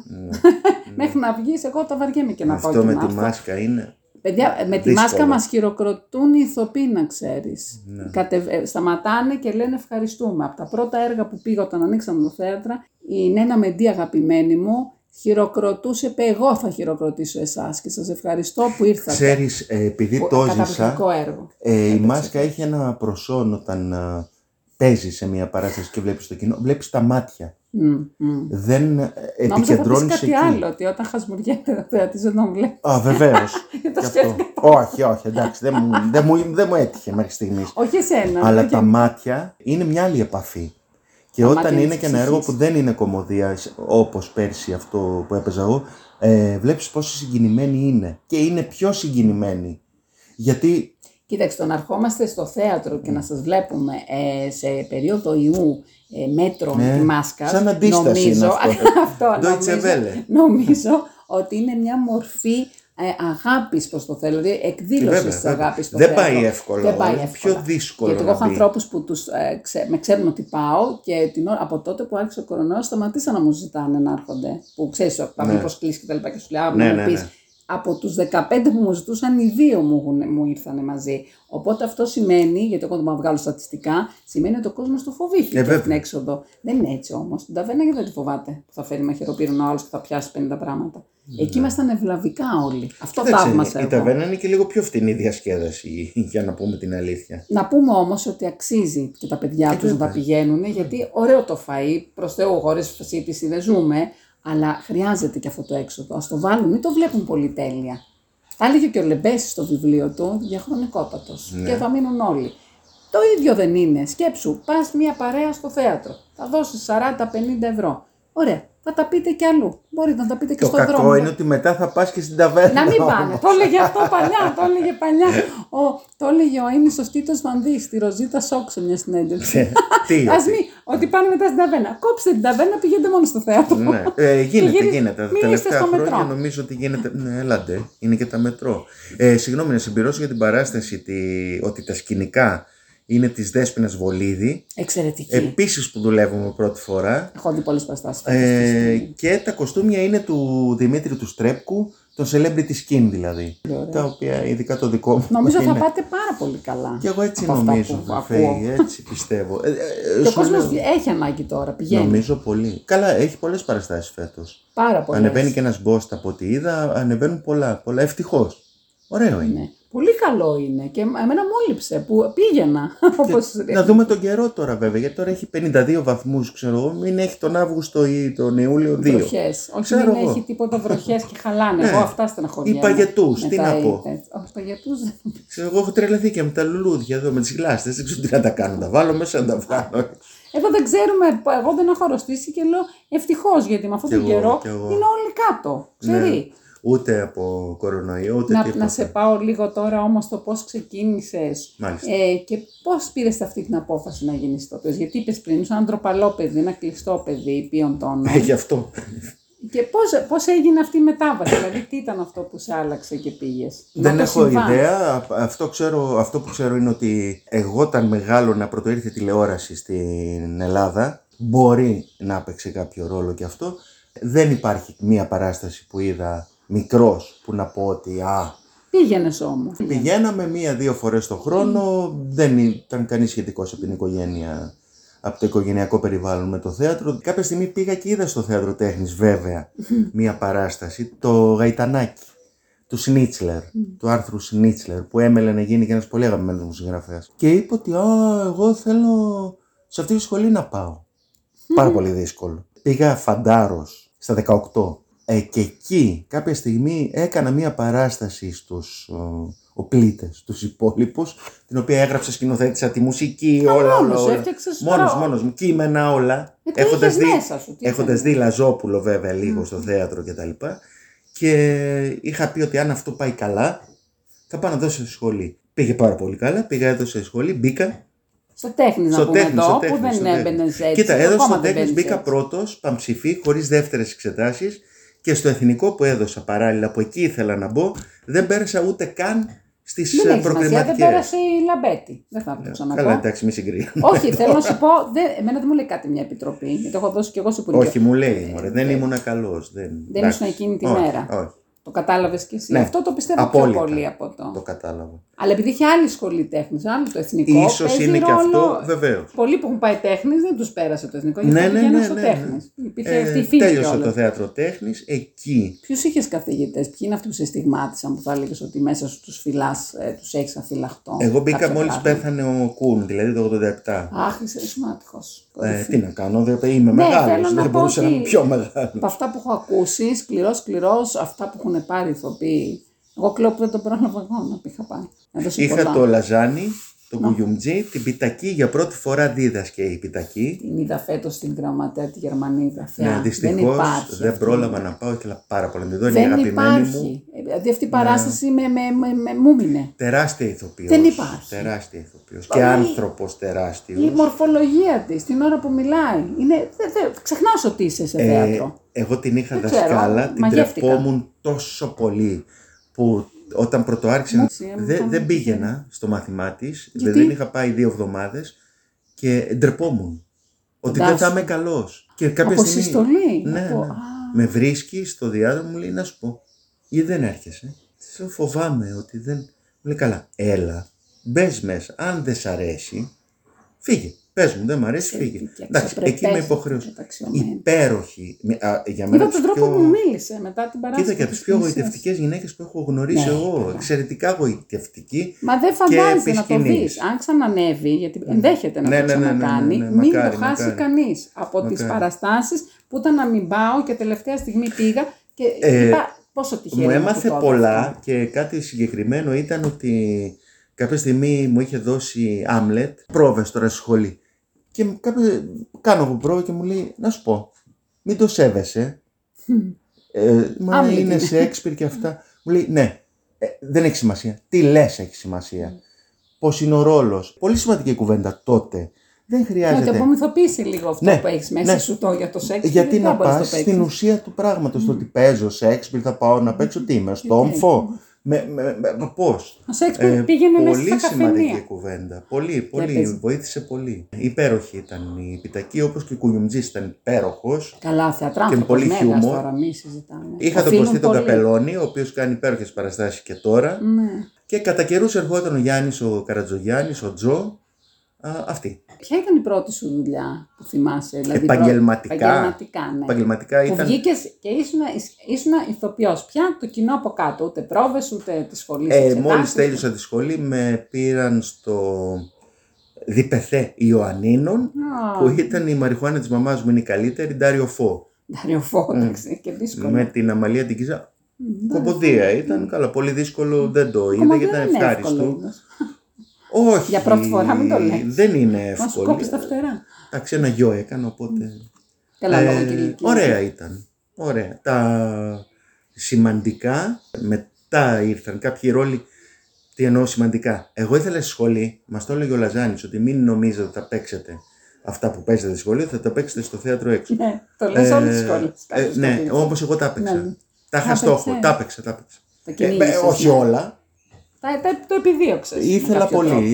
Μέχρι να βγεις, εγώ τα βαριέμαι και να πάω. Αυτό με τη μάσκα είναι. Παιδιά, με τη μάσκα μας χειροκροτούν οι ηθοποιοί, να ξέρεις. Σταματάνε και λένε ευχαριστούμε. Από τα πρώτα έργα που πήγα όταν ανοίξαμε το θέατρο, η Νένα Μεντή, αγαπημένη μου, χειροκροτούσε, εγώ θα χειροκροτήσω εσάς και σας ευχαριστώ που ήρθατε. Ξέρεις, επειδή το έζησα, η μάσκα έχει ένα προσόν όταν παίζεις σε μια παράσταση και βλέπεις το κοινό, βλέπεις τα μάτια. Δεν επικεντρώνεις εκεί. Νόμιζα κάτι άλλο, ότι όταν χασμουριέται το θεατής δεν τον βλέπεις. Βεβαίως. Όχι, εντάξει, δεν μου έτυχε μέχρι στιγμής. Όχι εσένα. Αλλά τα μάτια είναι μια άλλη επαφή. Και όταν είναι και ένα έργο που δεν είναι κομμωδία, όπως πέρσι αυτό που έπαιζα εγώ, βλέπεις πόσο συγκινημένοι είναι. Και είναι πιο συγκινημένοι. Γιατί... Κοίταξε, να ερχόμαστε στο θέατρο και να σας βλέπουμε σε περίοδο ιού μέτρο με τη μάσκα. Σαν αντίσταση είναι αυτό. Νομίζω ότι είναι μια μορφή... αγάπης προς το θέλω, δηλαδή εκδήλωσης της αγάπης στο θέλω. Δεν πάει εύκολα. Είναι πιο δύσκολο. Γιατί εγώ έχω ανθρώπους που τους, με ξέρουν ότι πάω και την ώρα, από τότε που άρχισε ο κορονοϊός σταματήσαν να μου ζητάνε να έρχονται. Που ξέρεις, μήπως κλείσει και τα λοιπά και σου λέει, από τους 15 που μου ζητούσαν, οι 2 μου ήρθαν μαζί. Οπότε αυτό σημαίνει, γιατί εγώ δεν μπορώ να βγάλω στατιστικά, σημαίνει ότι ο κόσμος το φοβήθηκε την έξοδο. Δεν είναι έτσι όμως. Την ταβέρνα γιατί δεν τη φοβάται που θα φέρει μαχαιροπύρων ο άλλος και θα πιάσει 50 πράγματα. Εκεί ήμασταν ευλαβικά όλοι. Αυτό θαύμασα. Η ταβέρνα είναι και λίγο πιο φτηνή διασκέδαση, για να πούμε την αλήθεια. Να πούμε όμως ότι αξίζει και τα παιδιά τους να τα πηγαίνουν, γιατί ωραίο το φαΐ, προς Θεού, χωρίς σύντηση δεν ζούμε. Αλλά χρειάζεται και αυτό το έξοδο. Ας το βάλουν, μην το βλέπουν πολυτέλεια. Θα έλεγε και ο Λεμπέσης στο βιβλίο του, διαχρονικότατος. Και θα μείνουν όλοι. Το ίδιο δεν είναι. Σκέψου, πας μια παρέα στο θέατρο. Θα δώσεις 40-50 ευρώ. Ωραία. Θα τα πείτε κι αλλού. Μπορείτε να τα πείτε και στον δρόμο. Το κακό είναι ότι μετά θα πας και στην ταβέρνα. Να μην πάνε. Το έλεγε αυτό παλιά. Το έλεγε ο Αείμνηστος Τίτος Μανδύς στη Ροζίτα Σόκ σε μια συνέντευξη. Ότι πάνε μετά στην ταβέρνα. Κόψτε την ταβέρνα, πηγαίνετε μόνο στο θέατρο. Γίνεται. Τα τελευταία χρόνια νομίζω ότι γίνεται. Ναι, έλατε. Είναι και τα μετρό. Συγγνώμη, να συμπληρώσω για την παράσταση ότι τα σκηνικά είναι της Δέσποινας Βολίδη. Εξαιρετική. Επίσης που δουλεύουμε πρώτη φορά. Έχω δει πολλές παραστάσεις. Και τα κοστούμια είναι του Δημήτρη του Στρέπκου, τον celebrity skin δηλαδή. Ωραία. Τα οποία, ειδικά το δικό μου. Νομίζω θα πάτε πάρα πολύ καλά. Και εγώ έτσι νομίζω, Φαίη, έτσι πιστεύω. Ο κόσμος έχει ανάγκη τώρα, πηγαίνει. Νομίζω πολύ. Καλά, έχει πολλές παραστάσεις φέτος. Πάρα πολλές. Ανεβαίνει και ένας Μπόστα από ό,τι είδα, ανεβαίνουν πολλά. Ευτυχώς. Ωραίο είναι. Ναι. Πολύ καλό είναι και εμένα μου έλειψε που πήγαινα. Να δούμε τον καιρό τώρα βέβαια, γιατί τώρα έχει 52 βαθμούς, ξέρω εγώ, μην έχει τον Αύγουστο ή τον Ιούλιο 2. Βροχές, όχι δεν έχει τίποτα βροχές και χαλάνε, εγώ αυτά στεναχωριέμαι. Ή παγετούς, τι να πω. Όχι παγετούς δεν. Εγώ έχω τρελαθεί και με τα λουλούδια εδώ, με τις γλάστες, δεν ξέρω τι να τα κάνω, τα βάλω μέσα να τα βγάλω. Εδώ δεν ξέρουμε, εγώ δεν έχω αρρωστήσει και λέω ευτυχώς, γιατί με αυτόν τον καιρό είναι όλοι κάτω, ξέρει. ούτε από κορονοϊό, ούτε τίποτα. Να σε πάω λίγο τώρα όμως το πώς ξεκίνησες και πώς πήρες αυτή την απόφαση να γίνεις ηθοποιός. Γιατί είπες πριν, είσαι ένα ντροπαλό παιδί, ένα κλειστό παιδί ποιον τόνο. Γι' αυτό. Και πώς έγινε αυτή η μετάβαση, δηλαδή τι ήταν αυτό που σε άλλαξε και πήγες. Δεν έχω ιδέα. Αυτό που ξέρω είναι ότι εγώ όταν μεγάλωνα πρωτο ήρθε τηλεόραση στην Ελλάδα, μπορεί να παίξει κάποιο ρόλο και αυτό. Δεν υπάρχει μία παράσταση που είδα μικρός που να πω ότι πήγαινες όμως. Πηγαίναμε μία-δύο φορές το χρόνο, δεν ήταν κανείς σχετικός από την οικογένεια, από το οικογενειακό περιβάλλον με το θέατρο. Κάποια στιγμή πήγα και είδα στο θέατρο τέχνης βέβαια μία παράσταση, το Γαϊτανάκι του Σνίτσλερ, του Άρθρου Σνίτσλερ, που έμελε να γίνει και ένας πολύ αγαπημένος μου συγγραφέας. Και είπε ότι εγώ θέλω σε αυτή τη σχολή να πάω. Πάρα πολύ δύσκολο. Πήγα φαντάρος στα 18 και εκεί κάποια στιγμή έκανα μία παράσταση στους οπλίτες, στους υπόλοιπους, την οποία έγραψα, σκηνοθέτησα τη μουσική, όλα. Μόνος μου, κείμενα, όλα. Έχοντας δει Λαζόπουλο βέβαια λίγο στο θέατρο κτλ. Και είχα πει ότι αν αυτό πάει καλά θα πάω να δώσω στη σχολή. Πήγε πάρα πολύ καλά, πήγα έδωσα στη σχολή, μπήκα. Στο τέχνης να πούμε εδώ, που δεν έμπαινες έτσι. Κοίτα, έδωσα στο τέχνης, μπήκα πρώτος, παμψηφί, χωρίς δεύτερες εξετάσεις και στο εθνικό που έδωσα παράλληλα, που εκεί ήθελα να μπω, δεν πέρασα ούτε καν στις προκριματικές. Δεν πέρασε η Λαμπέτη, δεν θα έπρεπε ξαναπώ. Καλά, εντάξει, μη συγκρίνω. Όχι, θέλω να σου πω, εμένα δεν μου λέει κάτι μια επιτροπή, γιατί το έχω δώσει κι εγώ στο Υπουργείο. Όχι, μου λέει, δεν ήμουνα καλός. Δεν ήσουν εκείνη τη μέρα. Το κατάλαβες κι εσύ. Ναι, αυτό το πιστεύω απόλυτα, πιο πολύ από το. Το κατάλαβα. Αλλά επειδή είχε άλλη σχολή τέχνης, άλλο το εθνικό. Ίσως είναι ρόλο, και αυτό, βεβαίως. Πολλοί που έχουν πάει τέχνης δεν τους πέρασε το εθνικό. Γιατί πήγαιναν στο τέχνης. Τέλειωσε το θέατρο τέχνης εκεί. Ποιους είχες καθηγητές, ποιοι είναι αυτοί που σε στιγμάτισαν, που θα έλεγες ότι μέσα σου τους φυλάς, τους έχεις αφυλαχτό. Εγώ μπήκα μόλις πέθανε ο Κούν, δηλαδή το 87. Αχ, είσαι σημαντικός. Τι να κάνω, είμαι μεγάλος. Δεν μπορούσα να είμαι πιο μεγάλος. Από αυτά που έχω ακούσει, σκληρός, αυτά που έχουν πάρει ηθοποιοί. Εγώ κλαίω που δεν τον πρόλαβα εγώ να πήγα πάει. Είχα το Λαζάνι, τον Κουγιουμτζή, την Πιτακή για πρώτη φορά δίδασκε η Πιτακή. Την είδα φέτος στην Γραμματέα, τη Γερμανίδα. Ναι, δυστυχώς δεν πρόλαβα να πάω, ήθελα πάρα πολύ να τη δω. Δεν υπάρχει. Δηλαδή αυτή η παράσταση μου μείνε. Τεράστια ηθοποιός. Δεν υπάρχει. Τεράστια ηθοποιός. Και άνθρωπος τεράστιος. Η μορφολογία της, την ώρα που μιλάει. Ξεχνάς ότι είσαι σε θέατρο. Εγώ την είχα δασκάλα, την τρεπόμουν τόσο πολύ. Που όταν πρωτοάρχισε δεν πήγαινα στο μάθημά της, δεν είχα πάει 2 εβδομάδες και ντρεπόμουν ότι δεν θα είμαι καλός. Και κάποια από στιγμή, συστολή. Ναι. Με βρίσκει στο διάδρομο, μου λέει να σου πω, γιατί δεν έρχεσαι. Φοβάμαι ότι δεν... Μου λέει καλά, έλα, μπες μέσα, αν δεν σ' αρέσει, φύγε. Πες μου, δεν μ' αρέσει, φύγε. Εντάξει, εκεί με υποχρέωσε. Υπέροχη. Για μένα είδα τον τρόπο που μίλησε μετά την παράσταση. Κοίτα και από τις πιο γοητευτικές γυναίκες που έχω γνωρίσει εγώ. Εξαιρετικά γοητευτική. Μα δεν φαντάζεσαι να το δεις. Αν ξανανεύει, γιατί ενδέχεται να το ξανακάνει, μην το χάσει κανείς από τις παραστάσεις που ήταν να μην πάω και τελευταία στιγμή πήγα και είπα πόσο τυχαία. Μου έμαθε πολλά και κάτι συγκεκριμένο ήταν ότι κάποια στιγμή μου είχε δώσει Άμλετ, πρόβες τώρα στη σχολή. Και κάνω εγώ πρόβα και μου λέει, να σου πω, μην το σέβεσαι. Μα είναι Σέξπιρ και αυτά. Μου λέει, ναι, δεν έχει σημασία. Τι λες έχει σημασία. Πώς είναι ο ρόλος. Πολύ σημαντική κουβέντα τότε. Δεν χρειάζεται. Να το απομυθοποιήσει λίγο αυτό που έχει μέσα σου για το Σέξπιρ. Γιατί να πας στην ουσία του πράγματος. Το ότι παίζω Σέξπιρ, θα πάω να παίξω τι είμαι, στο όμφο. Πώς. Ο Σέξπιρ πήγαινε μέσα στα καφενεία. Πολύ σημαντική κουβέντα. Πολύ. Βοήθησε πολύ. Υπέροχη ήταν η Πιτακή, όπως και ο Κουγιουμτζής ήταν υπέροχος. Καλά, θεατράνθρωπος. Και πολύ χιούμορ. Είχα τον Κωστή τον Καπελώνη, ο οποίος κάνει υπέροχες παραστάσεις και τώρα. Ναι. Και κατά καιρούς ερχόταν ο Γιάννης, ο Καρατζογιάννης, ο Τζο. Αυτή. Ποια ήταν η πρώτη σου δουλειά που θυμάσαι, δηλαδή? Επαγγελματικά ήταν. Που βγήκες και ήσουν ηθοποιός πια, το κοινό από κάτω, ούτε πρόβες, ούτε τη σχολή. Μόλις τέλειωσα τη σχολή, με πήραν στο Διπεθέ Ιωαννίνων, που ήταν η μαριχουάνα της μαμάς μου, είναι η καλύτερη, Ντάριο Φω, εντάξει, και δύσκολο. Με την Αμαλία την Κίζα. Κομποδία ήταν, καλά, πολύ δύσκολο, δεν το είδα γιατί ήταν ευχάριστο. Όχι, για πρώτη φορά μην το λες. Δεν είναι εύκολο. Μας κόψεις τα φτερά. Εντάξει, ένα γιο έκανα, οπότε. Καλά, λόγω και ηλικία. Ωραία ήταν. Ωραία. σημαντικά. Μετά ήρθαν κάποιοι ρόλοι. Τι εννοώ σημαντικά. Εγώ ήθελα στη σχολή, μας το έλεγε ο Λαζάνης, ότι μην νομίζετε ότι θα παίξετε αυτά που παίζετε στη σχολή, θα τα παίξετε στο θέατρο έξω. Ναι, το λες όλες τις σχολές. Ναι, όμως εγώ τα έπαιξα. Ναι. Τα είχα στόχο, τα έπαιξα. Όχι όλα. Το επιδίωξες.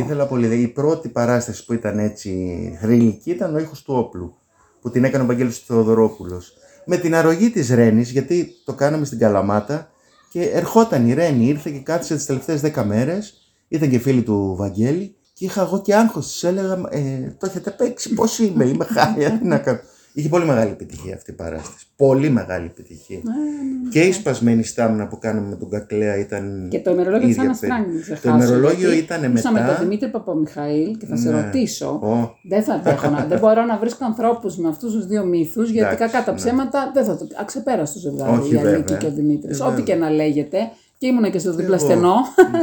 Ήθελα πολύ. Η πρώτη παράσταση που ήταν έτσι θρυλική ήταν ο ήχος του όπλου, που την έκανε ο Βαγγέλης Θεοδωρόπουλος. Με την αρρωγή της Ρένης, γιατί το κάναμε στην Καλαμάτα. Και ερχόταν η Ρένη, ήρθε και κάθισε τις τελευταίες 10 μέρες. Ήταν και φίλη του Βαγγέλη. Και είχα εγώ και άγχος. Της έλεγα, το έχετε παίξει, πώς είμαι χάλια, τι να κάνω. Είχε πολύ μεγάλη επιτυχία αυτή η παράσταση. Πολύ μεγάλη επιτυχία. Και η σπασμένη στάμνα που κάναμε με τον Κακλέα ήταν. Και το ημερολόγιο της Άννας Φράγκης. Το ημερολόγιο ήταν μετά. Ήσαμε τον Δημήτρη Παπαμιχαήλ και θα σε ρωτήσω. Δεν μπορώ να βρίσκω ανθρώπους με αυτούς τους δύο μύθους, γιατί κακά τα ψέματα δεν θα το. Αξεπέραστο ζευγάρι, η Αλίκη και ο Δημήτρης. Ό,τι και να λέγεται. Και ήμουνα και στο διπλαστενό.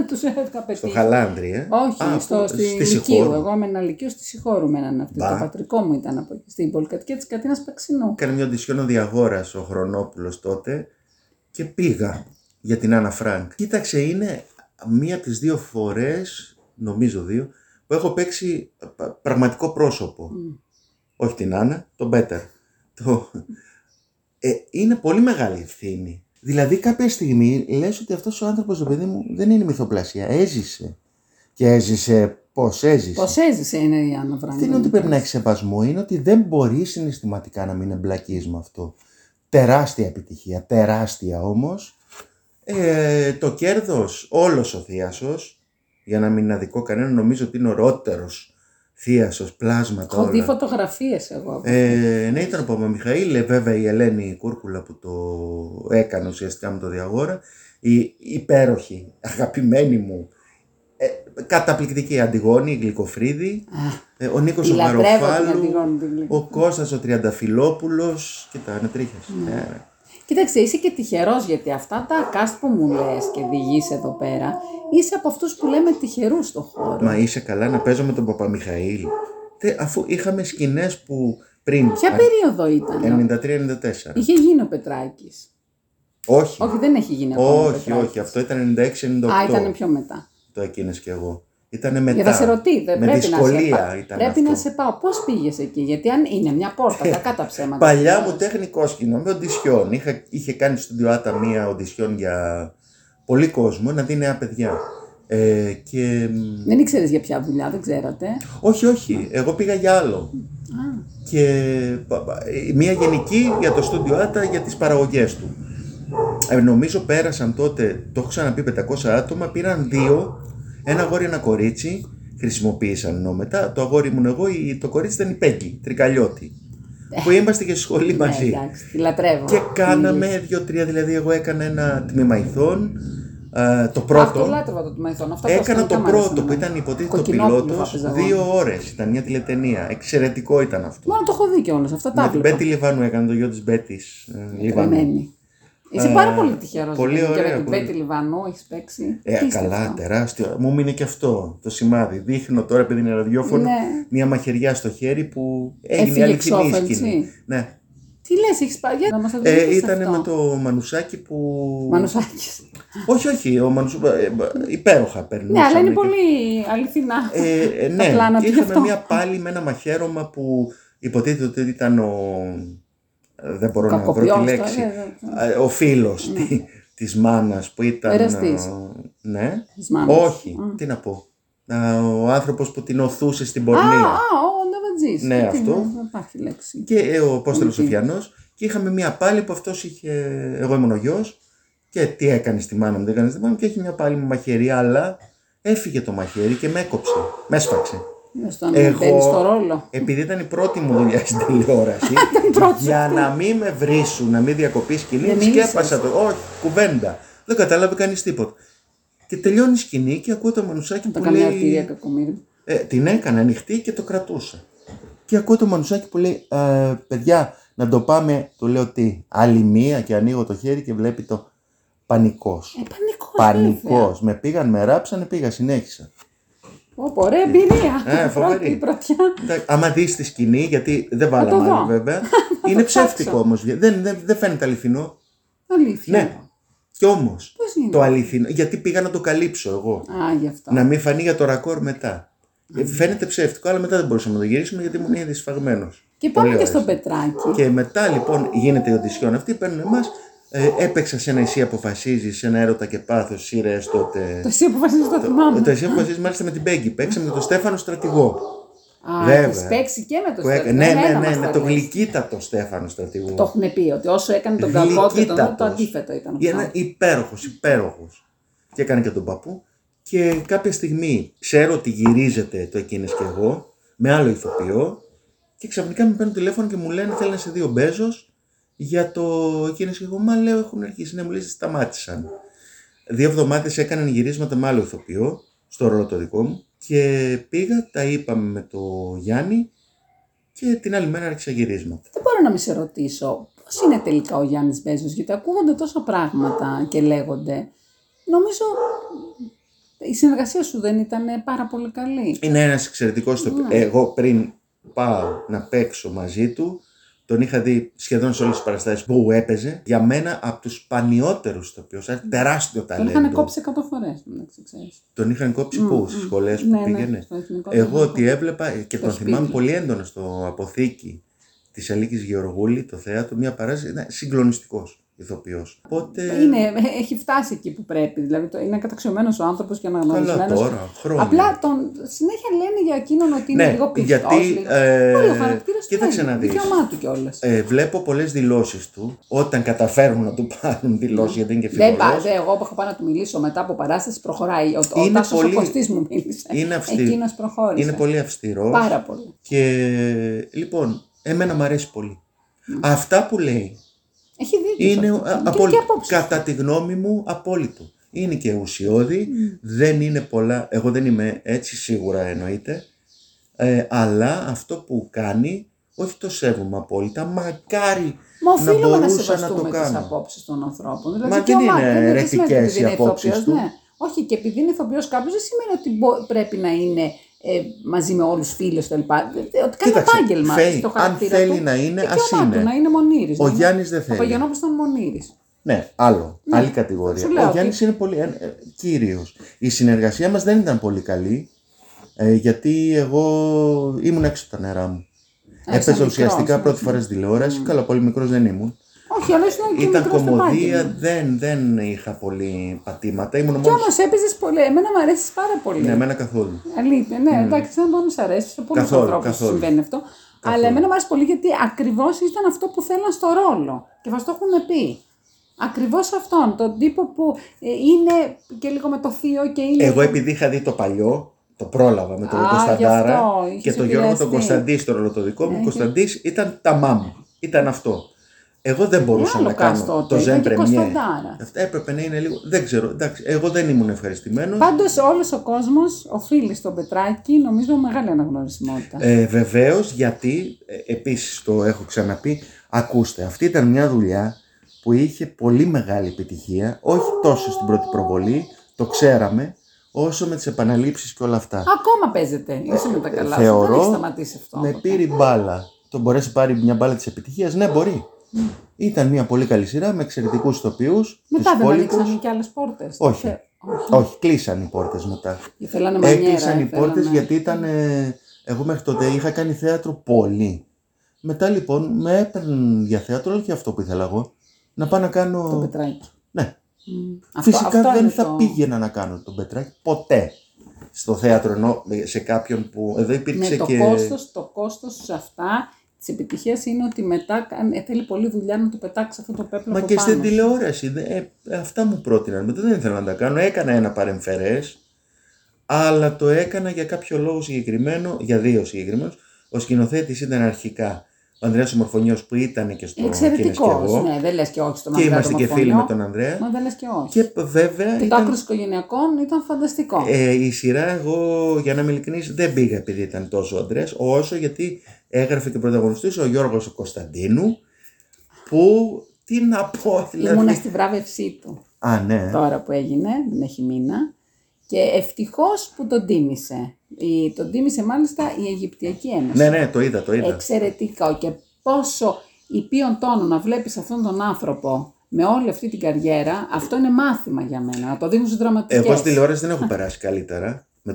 Του έφευγα πετύχει. Στο Χαλάνδρια. Όχι, στη Λυκείου. Εγώ με ένα Λυκείο στη Συγχώρου έναν αυτή. Το πατρικό μου ήταν από εκεί. Στην πολυκατοικία τη Κατίνας Παξινού. Έκανε μια οντισιόν ο Διαγόρας ο Χρονόπουλος τότε και πήγα για την Άννα Φρανκ. Κοίταξε, είναι μία από τις δύο φορές, νομίζω δύο, που έχω παίξει πραγματικό πρόσωπο. Όχι την Άννα, τον Πέτερ. Είναι πολύ μεγάλη ευθύνη. Δηλαδή, κάποια στιγμή λες ότι αυτός ο άνθρωπος, το παιδί μου, δεν είναι μυθοπλασία. Έζησε. Και έζησε. Πώς έζησε είναι η Άννα Φρανκ. Δεν είναι ότι πρέπει να έχεις σεβασμό, είναι ότι δεν μπορείς συναισθηματικά να μην εμπλακείς με αυτό. Τεράστια επιτυχία, τεράστια όμως. Το κέρδος, όλος ο θίασος, για να μην αδικό κανένα, νομίζω ότι είναι ωραιότερος θίασος, πλάσματα. Έχω δει φωτογραφίες εγώ. Ναι, ήταν ο Παπαμιχαήλ, βέβαια η Ελένη Κούρκουλα που το έκανε ουσιαστικά με το Διαγόρα. Η υπέροχη, αγαπημένη μου, καταπληκτική Αντιγόνη, Γλυκοφρύδη, ο Νίκος ο Βαροφάλου, ο Κώστας ο Τριανταφυλόπουλος. Κοίτα, είναι τρίχες. Κοίταξε, είσαι και τυχερός, γιατί αυτά τα cast που μου λες και διηγείς εδώ πέρα, είσαι από αυτούς που λέμε τυχερούς στον χώρο. Μα είσαι καλά να παίζω με τον Παπαμιχαήλ, αφού είχαμε σκηνές που πριν. Ποια περίοδο ήταν? 93-94. Είχε γίνει ο Πετράκης. Όχι. Όχι, δεν έχει γίνει ακόμα. Όχι, αυτό ήταν 96-98. Α, ήταν πιο μετά. Το Εκείνες και εγώ. Ήτανε μετά. Για να σε ρωτήσω, με πρέπει δυσκολία να ήταν. Πρέπει αυτό. Να σε πάω. Πώς πήγες εκεί, γιατί αν είναι μια πόρτα, κακά τα ψέματα. Παλιά μου τεχνικό σκηνό με οντισιόν. Είχε κάνει στον Τιουάτα μία οντισιόν για πολύ κόσμο, να δει νέα παιδιά. Και... Δεν ήξερες για ποια δουλειά, δεν ξέρατε. Όχι. Εγώ πήγα για άλλο. Και μία γενική για το Στούντιο Άτα για τις παραγωγές του. Νομίζω πέρασαν τότε, το έχω ξαναπεί, 500 άτομα, πήραν 2. Ένα αγόρι, ένα κορίτσι, χρησιμοποίησαν νόμετα. Το αγόρι ήμουν εγώ, το κορίτσι ήταν η Πέγκη, Τρικαλιώτη, που είμαστε και στη σχολή μαζί. Εντάξει, τη λατρεύω. Και κάναμε 2-3, δηλαδή εγώ έκανα ένα τμήμα ηθών. Το πρώτο. Αυτό λάτρευα το τμήμα ηθών. Έκανα το πρώτο που ήταν υποτίθεται ο πιλότος, 2 ώρες. Ήταν μια τηλεταινία. Εξαιρετικό ήταν αυτό. Μόνο το έχω δει κιόλας. Αυτά τα έβλεπα. Με την Μπέτη Λιβάνου έκανε, το γιο της Μπέτης Λιβάνου. Είσαι πάρα πολύ τυχερός. Πολύ ωραία. Και με την Πέτη Λιβανού έχεις παίξει. Καλά, τεράστιο. Μου μείνει και αυτό το σημάδι. Δείχνω τώρα, επειδή είναι ραδιόφωνο, μια μαχαιριά στο χέρι που έγινε αληθινή σκηνή. Ναι. Τι λες, έχεις πάρει, να μας αντιλήξεις αυτό. Ήτανε με το Μανουσάκη που... Μανουσάκης. Όχι, ο Μανουσάκης, υπέροχα περνούσαμε. Ναι, αλλά είναι πολύ αληθινά τα πλάνα του. Ναι, και είχαμε μια πάλι με ένα μαχαίρωμα που υποτίθεται ότι ήταν ο... Δεν μπορώ να βρω τη λέξη. Ο φίλος της μάνας που ήταν. Εραστής. Ναι. Όχι. Τι να πω. Ο άνθρωπος που την οθούσε στην πορνεία. Ο Νταβαντζής. Ναι, αυτό. Δεν υπάρχει λέξη. Και ο Απόστολος Σοφιανός. Και είχαμε μία πάλι που αυτός είχε. Εγώ ήμουν ο γιος. Και τι έκανε στη μάνα μου, δεν έκανε στη μάνα μου. Και έχει μία πάλι με μαχαίρι, αλλά έφυγε το μαχαίρι και με έκοψε. Με έσφαξε. Εγώ, επειδή ήταν η πρώτη μου δουλειά στην τηλεόραση, για να μην με βρίσουν, να μην διακοπεί σκηνή, σκέπασα το. Όχι, κουβέντα. Δεν κατάλαβε κανείς τίποτα. Και τελειώνει η σκηνή και ακούω το Μανουσάκι που λέει. Την έκανα ανοιχτή και το κρατούσα. Και ακούω το Μανουσάκι που λέει, παιδιά, να το πάμε. Του λέω τι, άλλη μία, και ανοίγω το χέρι και βλέπει το πανικός. Με πήγαν, με ράψανε, πήγα, συνέχισα. Ωραία εμπειρία! Φοβερή! Άμα δεις τη σκηνή, γιατί δεν βάλαμε άλλο βέβαια. Είναι ψεύτικο όμως. Δεν φαίνεται αληθινό. Αλήθεια. Ναι. Κι όμως το αληθινό, γιατί πήγα να το καλύψω εγώ. Α, γι' αυτό. Να μην φανεί για το ρακόρ μετά. Φαίνεται ψεύτικο, αλλά μετά δεν μπορούσαμε να το γυρίσουμε γιατί ήμουν ήδη σφαγμένος. Και πάμε και στο Πετράκι. Και μετά λοιπόν γίνεται η οντισιόν αυτή, παίρνουν εμάς. Έπαιξα σε ένα Εσύ αποφασίζεις, σε ένα Έρωτα και πάθος, σειρές τότε. Το Εσύ αποφασίζεις, το θυμάμαι. Το Εσύ αποφασίζεις μάλιστα με την Μπέγκη. Παίξαμε με τον Στέφανο Στρατηγό. Α, έχεις παίξει και με τον Στέφανο. Ναι, το γλυκύτατο Στέφανο Στρατηγού. Το έχουν πει ότι όσο έκανε τον κακό και το αντίθετο ήταν. Ήταν υπέροχος. Και έκανε και τον παππού. Και κάποια στιγμή ξέρω ότι γυρίζεται το Εκείνες και εγώ με άλλο ηθοποιό. Και ξαφνικά με παίρνουν τηλέφωνο και μου λένε: Θέλει να σε δει ο Μπέζος για το Εκείνες και εγώ. Μα λέω: Έχουν αρχίσει. Ναι, μου λέει: Σταμάτησαν. 2 εβδομάδες έκαναν γυρίσματα με άλλο ηθοποιό, στο ρόλο το δικό μου. Και πήγα, τα είπαμε με το Γιάννη και την άλλη μέρα άρχισα γυρίσματα. Δεν μπορώ να μη σε ρωτήσω, πώς είναι τελικά ο Γιάννης Μπέζος, γιατί ακούγονται τόσα πράγματα και λέγονται. Νομίζω η συνεργασία σου δεν ήταν πάρα πολύ καλή. Είναι ένας εξαιρετικός τοπικός. Εγώ πριν πάω να παίξω μαζί του, τον είχα δει σχεδόν σε όλες τις παραστάσεις που έπαιζε. Για μένα από τους σπανιότερους τοπικούς, τεράστιο ταλέντο. Τον είχαν κόψει 100 φορές. Τον είχαν κόψει πού, στις σχολές που πήγαινε. Εγώ ότι έβλεπα και τον θυμάμαι πολύ έντονα στο Αποθήκη της Αλίκης Γεωργούλη, το θέατρο, μια παράσταση, ήταν συγκλονιστικός ηθοποιός. Οπότε... Έχει φτάσει εκεί που πρέπει. Δηλαδή είναι καταξιωμένος ο άνθρωπος και αναγνωρισμένος. Τώρα, χρόνια. Απλά τον συνέχεια λένε για εκείνον ότι είναι λίγο πιστός. Γιατί. Πολύ ο χαρακτήρας του. Κοίταξε να δεις. Δικαίωμά του κιόλας. Βλέπω πολλές δηλώσεις του όταν καταφέρουν να του πάρουν δηλώσεις, γιατί είναι και φιλικός. Εγώ που έχω πάει να του μιλήσω μετά από παράσταση, προχωράει. Ο Τάσος ο Κωστής μου μίλησε. Εκείνος προχώρησε. Είναι πολύ αυστηρός. Πάρα πολύ. Και λοιπόν, εμένα μου αρέσει πολύ. Αυτά που λέει. Έχει δίκιο. Είναι κατά τη γνώμη μου απόλυτο. Είναι και ουσιώδη, δεν είναι πολλά, εγώ δεν είμαι έτσι σίγουρα εννοείται, αλλά αυτό που κάνει, όχι το σέβομαι απόλυτα, μακάρι να μπορούσα να το κάνω. Μα οφείλουμε να σεβαστούμε τις απόψεις των ανθρώπων. Δηλαδή, μα δεν είναι ερετικές οι απόψεις του. Ναι. Όχι, και επειδή είναι ηθοποιός κάποιος δεν σημαίνει ότι πρέπει να είναι... μαζί με όλους φίλους κτλ. Ότι κάνει επάγγελμα στο χαρακτήρα. Αν θέλει να είναι, ας είναι. Του, να είναι Μονήρης. Ο Γιάννης δεν θέλει. Ο Παγιανόπουλος ήταν Μονήρης. Ναι, άλλο. Ναι. Άλλη κατηγορία. Ο Γιάννης είναι πολύ κύριος. Η συνεργασία μας δεν ήταν πολύ καλή, γιατί εγώ ήμουν έξω από τα νερά μου. Έπαιζα ουσιαστικά πρώτη φορά στην τηλεόραση. Καλά, πολύ μικρός δεν ήμουν. Όχι, αλλά ήταν κομμωδία, δεν είχα πολύ πατήματα. Ήμουν κι όμως έπαιζες πολύ. Εμένα μου αρέσει πάρα πολύ. Ναι, εμένα καθόλου. Αλήθεια, ναι, εντάξει, δεν μπορεί να σ' αρέσει. Σε πολλούς ανθρώπους συμβαίνει αυτό. Καθόλου. Αλλά εμένα μου αρέσει πολύ γιατί ακριβώς ήταν αυτό που θέλαν στο ρόλο. Και μας το έχουν πει. Ακριβώς αυτόν, τον τύπο που είναι και λίγο με το θείο και είναι. Εγώ επειδή είχα δει το παλιό. Το πρόλαβα με τον Κωνσταντάρα και τον Γιώργο τον Κωνσταντή στο ρόλο το δικό μου. Ο Κωνσταντής ήταν τα μάμου. Ήταν αυτό. Εγώ δεν μπορούσα να κάνω το ζεμπρεμιέ. Έπρεπε να είναι λίγο. Δεν ξέρω. Εντάξει, εγώ δεν ήμουν ευχαριστημένος. Πάντως όλος ο κόσμος οφείλει στον Πετράκι, νομίζω, μεγάλη αναγνωρισιμότητα. Βεβαίως, γιατί επίσης το έχω ξαναπεί. Ακούστε, αυτή ήταν μια δουλειά που είχε πολύ μεγάλη επιτυχία. Όχι τόσο στην πρώτη προβολή, το ξέραμε, όσο με τις επαναλήψεις και όλα αυτά. Ακόμα παίζεται. Είσαι με τα καλά. Θεωρώ. Δεν σταματήσει αυτό. Με πήρε μπάλα. Το μπορέσει να πάρει μια μπάλα της επιτυχίας. Ναι, μπορεί. Ήταν μια πολύ καλή σειρά με εξαιρετικούς ηθοποιούς. Μετά δεν ανοίξαν και άλλες πόρτες. Όχι, κλείσαν οι πόρτες μετά. Έκλεισαν οι πόρτες γιατί ήταν. Εγώ μέχρι τότε είχα κάνει θέατρο πολύ. Μετά λοιπόν με έπαιρναν για θέατρο, όχι αυτό που ήθελα εγώ. Να πάω να κάνω. Το Πετράκι. Ναι. Φυσικά δεν θα πήγαινα να κάνω τον Πετράκι ποτέ. Στο θέατρο ενώ σε κάποιον που. Εδώ υπήρξε και. Το κόστος σε αυτά. Τη επιτυχία είναι ότι μετά θέλει πολλή δουλειά να του πετάξει αυτό το πέπλο. Μα και πάνω. Στην τηλεόραση. Αυτά μου πρότειναν. Μετά δεν ήθελα να τα κάνω. Έκανα ένα παρεμφερές, αλλά το έκανα για κάποιο λόγο συγκεκριμένο, για δύο συγκεκριμένους. Ο σκηνοθέτης ήταν αρχικά ο Ανδρέας ο Μορφωνιός που ήταν και στο Εξαιρετικός. Ναι, δεν λες και όχι στον Ανδρέα. Και είμαστε και φίλοι με τον Ανδρέα. Μα δεν λες και όχι. Και βέβαια. Και το άκρο οικογενειακών ήταν φανταστικό. Η σειρά, εγώ για να είμαι ειλικρινής, δεν πήγα επειδή ήταν τόσο ο Ανδρέας, όσο γιατί. Έγραφε και πρωταγωνιστής ο Γιώργος ο Κωνσταντίνου, που τι να πω, δηλαδή. Ήμουνα στη βράβευσή του. Α, ναι. Τώρα που έγινε, δεν έχει μήνα. Και ευτυχώς που τον τίμησε. Τον τίμησε μάλιστα η Αιγυπτιακή Ένωση. Ναι, το είδα. Εξαιρετικό. Και πόσο υπείων τόνου να βλέπεις αυτόν τον άνθρωπο με όλη αυτή την καριέρα, αυτό είναι μάθημα για μένα. Να το δίνουν στους δραματουργές. Εγώ στη τηλεόραση δεν έχω περάσει καλύτερα. Με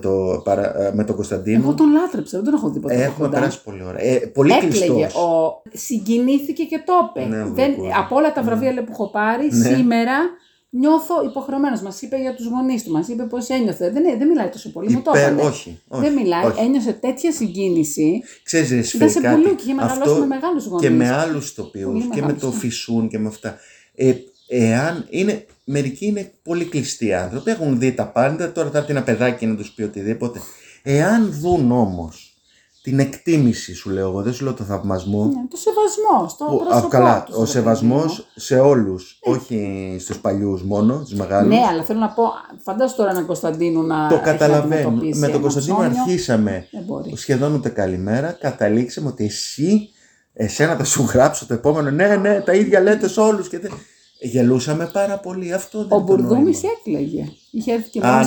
τον Κωνσταντίνο. Εγώ τον λάτρεψα, δεν τον έχω δει ποτέ. Έχουμε περάσει πολύ ωραία. Πολύ κλειστός. Συγκινήθηκε και το είπε. Ναι, από όλα τα βραβεία που έχω πάρει, σήμερα νιώθω υποχρεωμένος. Μας είπε για τους γονείς του, μας είπε πώς ένιωθε. Δεν μιλάει τόσο πολύ. Μου το έκανε. Όχι. Δεν μιλάει. Όχι. Ένιωσε τέτοια συγκίνηση. Ξέρεις, ρε Σφίλη, σε πολύ και είχε μεγαλώσει με μεγάλους γονείς. Και με άλλους τοπίους. Και με το Φυσούν και με αυτά. Εάν είναι. Μερικοί είναι πολύ κλειστοί άνθρωποι, έχουν δει τα πάντα, τώρα θα έρθει ένα παιδάκι να τους πει οτιδήποτε. Εάν δουν όμως την εκτίμηση, σου λέω εγώ, δεν σου λέω το θαυμασμό. Ναι, το σεβασμό, στο πρόσωπό. Καλά, ο σεβασμός σε όλους, όχι στους παλιούς μόνο, στους μεγάλους. Ναι, αλλά θέλω να πω, φαντάσου τώρα έναν Κωνσταντίνο να. Το καταλαβαίνω. Με τον Κωνσταντίνο αρχίσαμε σχεδόν ούτε καλημέρα, καταλήξαμε ότι εσένα θα σου γράψω το επόμενο. Ναι, τα ίδια λέτε σε όλους και γελούσαμε πάρα πολύ. Αυτό δεν. Ο Μπουρδούμης έκλαιγε. Είχε έρθει και μόλις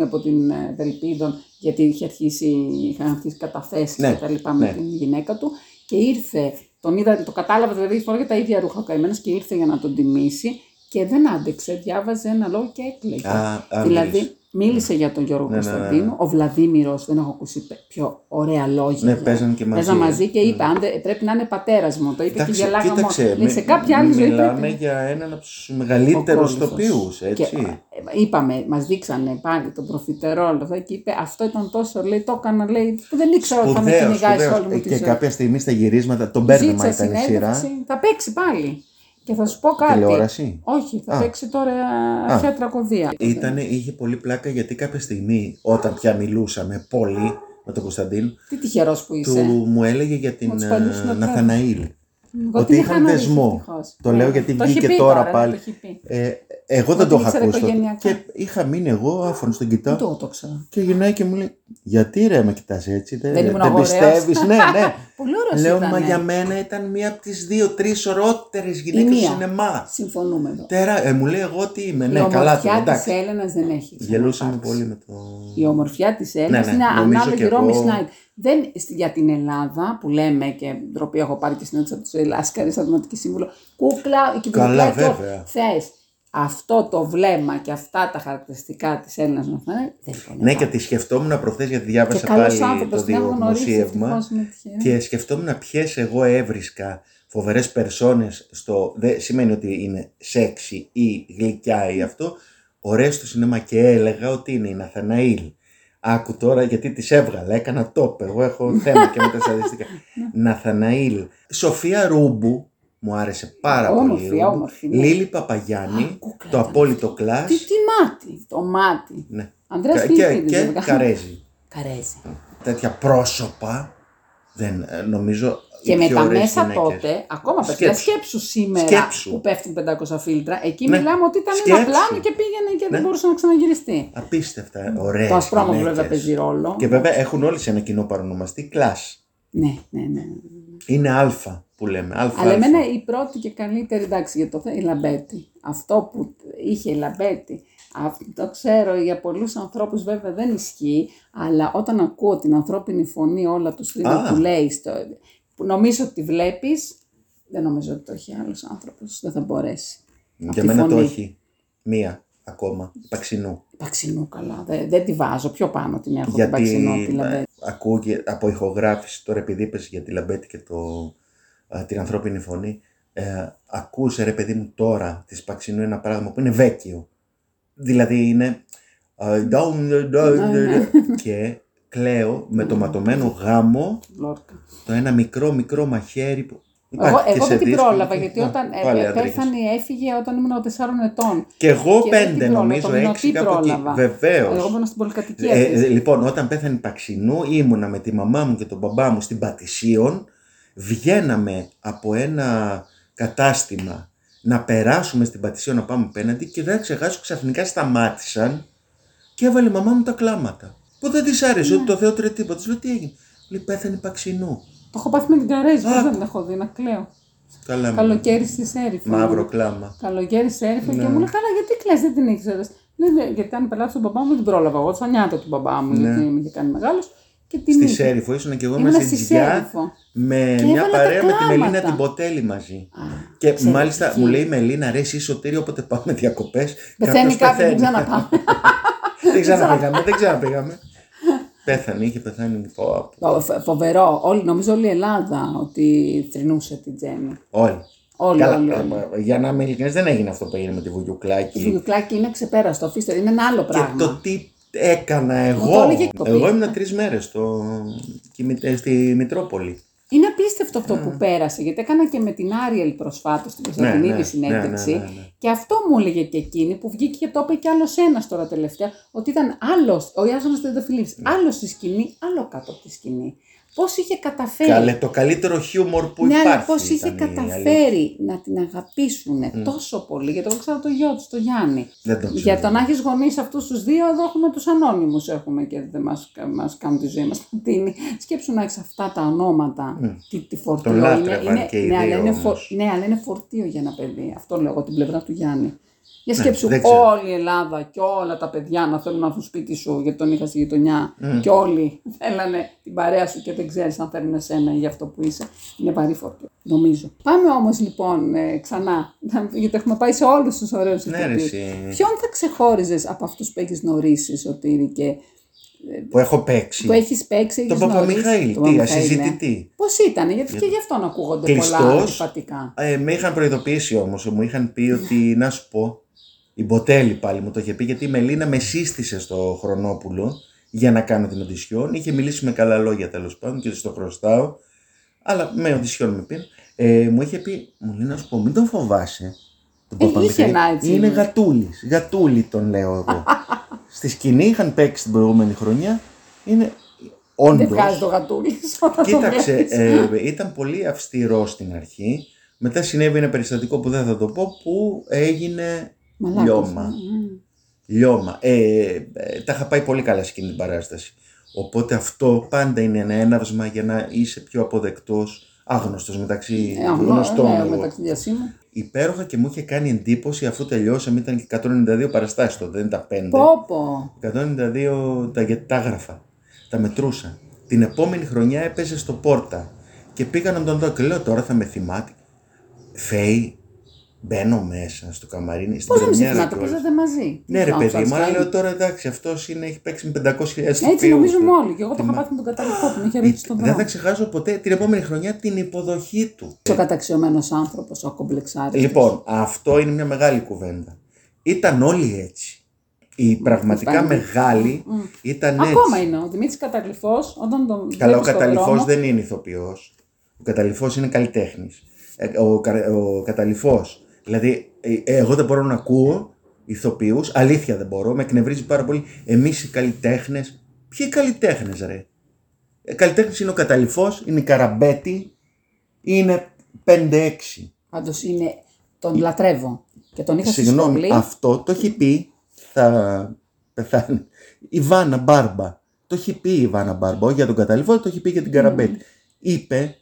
από την Βελπίδων, γιατί είχαν αρχίσει καταθέσεις και τα λοιπά με την γυναίκα του. Και ήρθε, τον είδα, το κατάλαβα δηλαδή, φοράγε τα ίδια ρούχα ο καημένος και ήρθε για να τον τιμήσει και δεν άντεξε. Διάβαζε ένα λόγο και έκλαιγε. Δηλαδή, μίλησε για τον Γιώργο Κωνσταντίνου. Ο Βλαδίμηρος, δεν έχω ακούσει πιο ωραία λόγια. Ναι, παίζαν μαζί και είπε: πρέπει να είναι πατέρας μου. Το είπε και γελάγαμε. Κοίταξε. Σε κάποια άλλη ζωή. Μιλάμε για έναν από τους μεγαλύτερους τοπίους, έτσι. Και, είπαμε, μας δείξανε πάλι τον προφιτερόλ και είπε: αυτό ήταν τόσο. Λέει, το έκανα. Λέει, δεν ήξερα ότι θα με κυνηγάει όλη μου τη ζωή. Και κάποια στιγμή στα γυρίσματα τον μπέρδεμα ήταν η σειρά. Θα παίξει πάλι. Και θα σου πω κάτι. Τηλεόραση. Όχι, θα παίξει τώρα αρχαία τραγωδία. Είχε πολύ πλάκα γιατί κάποια στιγμή όταν πια μιλούσαμε πολύ με τον Κωνσταντίνο. Τι τυχερός που είσαι. Μου έλεγε για την Ναθαναήλ. Ότι είχαν δεσμό. Το λέω γιατί βγήκε τώρα πάλι. Εγώ δεν το είχα ακούσει. Και είχα μείνει εγώ άφωνο στον κοιτάω. Το ξέρω. Και γυρνάει και μου λέει: γιατί ρε με κοιτάς έτσι, δεν πιστεύεις. Ναι. Λέω, μα για μένα ήταν μία από τις 2-3 ωραιότερες γυναίκες του σινεμά. Συμφωνούμε εδώ. Μου λέει, εγώ τι είμαι. Ναι, καλά, η ομορφιά της Έλενας δεν έχει. Γελούσαμε πολύ με το. Η ομορφιά της Έλενας είναι ανάλογη Ρόμι Σνάιντ. Για την Ελλάδα που λέμε και ντροπή, έχω πάρει και συνέντευξη από τους Ελλάσκαρες, στα Δημοτική Σύμβουλο. Κούκλα, κυβερνητικά θες. Αυτό το βλέμμα και αυτά τα χαρακτηριστικά της Έλληνας να φάνε, δεν είναι. Ναι, και τη σκεφτόμουν προχθές γιατί διάβασα πάλι το δημοσίευμα και σκεφτόμουν ποιες εγώ έβρισκα φοβερές περσόνες στο. Δεν σημαίνει ότι είναι σεξι ή γλυκιά ή αυτό. Ωραίες στο σινέμα και έλεγα ότι είναι η Ναθαναήλ. Άκου τώρα γιατί τις έβγαλα, έκανα τόπ. Εγώ έχω θέμα και με τα στατιστικά. Ναθαναήλ. Σοφία Ρούμπου. Μου άρεσε πάρα πολύ. Λίλη Παπαγιάννη, το απόλυτο κλάσ. Το μάτι. Ναι. Ανδρέας Φιλιππίδης. Και Καρέζη. Τέτοια πρόσωπα, δεν νομίζω. Και με τα μέσα γυναίκες. Τότε, ακόμα παιδιά, σκέψου σήμερα που πέφτουν 500 φίλτρα, εκεί μιλάμε ότι ήταν ένα πλάνο και πήγαινε και δεν μπορούσε να ξαναγυριστεί. Απίστευτα, ωραία. Το ασπρόμαυρο βέβαια παίζει ρόλο. Και βέβαια έχουν όλοι σε ένα κοινό παρονομαστή, κλάσ. Ναι. Είναι αλφα. Που λέμε, αλλά εμένα η πρώτη και καλύτερη, εντάξει, για το θέμα, η Λαμπέτη. Αυτό που είχε η Λαμπέτη, το ξέρω, για πολλούς ανθρώπους βέβαια δεν ισχύει, αλλά όταν ακούω την ανθρώπινη φωνή όλα του στρίδα που λέει, που νομίζω ότι βλέπεις, δεν νομίζω ότι το έχει άλλος άνθρωπος, δεν θα μπορέσει. Για μένα φωνή. Το έχει μία ακόμα, Παξινού. Παξινού, καλά, δεν τη βάζω, πιο πάνω την έχω. Γιατί την Παξινού, τη Λαμπέτη. Ακούω από ηχογράφηση, τώρα επειδή είπες για τη Λαμπέτη και την ανθρώπινη φωνή, ακούσε ρε παιδί μου τώρα της Παξινού ένα πράγμα που είναι βέκιο. Δηλαδή είναι και κλαίω με το ματωμένο γάμο το ένα μικρό μαχαίρι που εγώ δεν την πρόλαβα γιατί όταν έφυγε όταν ήμουν 4 ετών. Και εγώ 5 νομίζω, 6 κάπου εκεί. Βεβαίως. Εγώ ήμουν στην πολυκατοικία. Λοιπόν, όταν πέθανε η Παξινού ήμουνα με τη μαμά μου και τον μπαμπά μου στην Πατησίων. Βγαίναμε από ένα κατάστημα να περάσουμε στην Πατησία να πάμε απέναντι και δεν ξεχάσω, ξαφνικά σταμάτησαν και έβαλε η μαμά μου τα κλάματα. Που δεν της άρεσε, ότι το θέατρο τίποτα. Της λέω τι έγινε. Λέει πέθανε Παξινού. Το έχω πάθει με την Καρέζη, δεν την έχω δει να κλαίω. Καλοκαίρι στη Σέριφο. Μαύρο κλάμα. Καλοκαίρι στη Σέριφο και μου λέει καλά, γιατί κλαις, δεν την ήξερες. Γιατί αν πελάτησε τον μπαμπά μου, δεν την πρόλαβα. Εγώ τσανιάτα του μπαμπά μου, γιατί με είχε κάνει μεγάλο. Στη Σέριφο, ήσουν και εγώ μέσα στη Τζιγιά με και μια παρέα με τη Μελίνα την Ποτέλη μαζί. Και μάλιστα μου λέει η Μελίνα, ρε εσύ Σωτήρη, όποτε πάμε διακοπές πεθαίνει κάποιος, δεν ξαναπάμε. δεν ξαναπήγαμε. Πέθανε, είχε πεθάνει φοβερό, νομίζω όλη η Ελλάδα ότι θρηνούσε την Τζέμι. Όλοι. Για να είμαι ειλικρινής, δεν έγινε αυτό που έγινε με τη Βουγιουκλάκη. Η Βουγιουκλάκη είναι ξεπέραστο, αφήστε, είναι ένα άλλο πράγμα. Και το τι έκανα εγώ. Εγώ ήμουν 3 μέρες στη Μητρόπολη. Είναι απίστευτο αυτό που πέρασε, γιατί έκανα και με την Άριελ προσφάτως στην Κωνσταντινίδη συνέντευξη. Και αυτό μου έλεγε και εκείνη που βγήκε και το είπε και άλλος ένας τώρα τελευταία, ότι ήταν άλλος, ο Ιάσονας Τεντοφιλίπης, άλλος στη σκηνή, άλλο κάτω από τη σκηνή. Πώς είχε καταφέρει. Καλέ, το καλύτερο χιούμορ που υπάρχει. Ναι, αλλά πώς είχε καταφέρει να την αγαπήσουν τόσο πολύ. Γιατί εγώ ξέρω το γιο του, το Γιάννη. Για το να έχει γονείς αυτούς τους δύο, εδώ έχουμε τους ανώνυμους. Έχουμε και δεν μας κάνουν τη ζωή μας. Σκέψου να έχεις αυτά τα ονόματα. Τι φορτίο είναι. Ναι, αλλά είναι φορτίο για ένα παιδί. Αυτό λέω εγώ την πλευρά του Γιάννη. Για σκέψου όλη η Ελλάδα και όλα τα παιδιά να θέλουν να έρθουν σπίτι σου γιατί τον είχα στη γειτονιά και όλοι θέλανε την παρέα σου και δεν ξέρεις αν θέλουν εσένα για αυτό που είσαι. Είναι βαρύ φορτίο, νομίζω. Πάμε όμως λοιπόν ξανά, γιατί έχουμε πάει σε όλους τους ωραίους ηθοποιούς. Ποιον θα ξεχώριζες από αυτούς που έχεις γνωρίσει, Σωτήρη, και που έχω παίξει. Που έχεις παίξει, έχεις γνωρίσει. Τον Παπαμιχαήλ, τι ασυζητητή. Πώς ήταν, γιατί και γι' αυτόν ακούγονται πολλά αντιπατικά. Με είχαν προειδοποιήσει όμως, μου είχαν πει ότι να σου πω. Η Μποτέλη πάλι μου το είχε πει, γιατί η Μελίνα με σύστησε στο Χρονόπουλο για να κάνω την οντισιόν. Είχε μιλήσει με καλά λόγια τέλος πάντων και στο χρωστάω. Αλλά με οντισιόν με πήρε. Μου είχε πει, μου λέει να σου πω, μην τον φοβάσαι. Είναι γατούλης. Γατούλη τον λέω εγώ. Στη σκηνή είχαν παίξει την προηγούμενη χρονιά. Είναι όντως. Δεν βγάζει το γατούλη. Κοίταξε, ήταν πολύ αυστηρό στην αρχή. Μετά συνέβη ένα περιστατικό που δεν θα το πω, που έγινε. Λιώμα. Τα είχα πάει πολύ καλά σε εκείνη την παράσταση. Οπότε αυτό πάντα είναι ένα έναυσμα για να είσαι πιο αποδεκτός, άγνωστος μεταξύ γνωστών. Μεταξύ διασύμων. Υπέροχα και μου είχε κάνει εντύπωση αφού τελειώσαμε. Ήταν και 192 παραστάσεις τότε, δεν ήταν 5. 192 τα έγραφα. Τα μετρούσα. Την επόμενη χρονιά έπαιζε στο Πόρτα και πήγα να τον δω. Και λέω τώρα θα με θυμάται. Φαίη. Μπαίνω μέσα στο καμαρίνι. Πώς δεν ξεχνάτε, το παίζατε μαζί. Ναι, ρε παιδί μου, αλλά λέω τώρα εντάξει, αυτός έχει παίξει με 500.000 ηθοποιούς. Έτσι νομίζουμε όλοι. Και εγώ το είχα πάθει με τον καταρρυφό που με είχε ρίξει στον δρόμο. Δεν θα ξεχάσω ποτέ την επόμενη χρονιά την υποδοχή του. Ο καταξιωμένος άνθρωπος, ο κομπλεξάρης. Λοιπόν, αυτό είναι μια μεγάλη κουβέντα. Ήταν όλοι έτσι. Οι πραγματικά μεγάλοι ήταν έτσι. Ακόμα είναι ο Δημήτρης Καταλληφός όταν τον βλέπεις στον δρόμο. Καλά, ο Καταλληφός δεν είναι ηθοποιός. Ο Καταλληφός είναι καλλιτέχνης. Ο Καταλληφός. Δηλαδή, εγώ δεν μπορώ να ακούω ηθοποιούς, αλήθεια δεν μπορώ, με εκνευρίζει πάρα πολύ. Εμείς οι καλλιτέχνες, ποιοι καλλιτέχνες ρε. Καλλιτέχνες είναι ο Καταλληφός, είναι η Καραμπέτη, είναι 5-6. Πάντως είναι, τον λατρεύω και τον είχα στη σχολή. Συγγνώμη, αυτό το έχει πει, θα πεθάνει, η Βάνα Μπάρμπα. Το έχει πει η Βάνα Μπάρμπα, όχι για τον Καταλληφό, το έχει πει για την Καραμπέτη. Είπε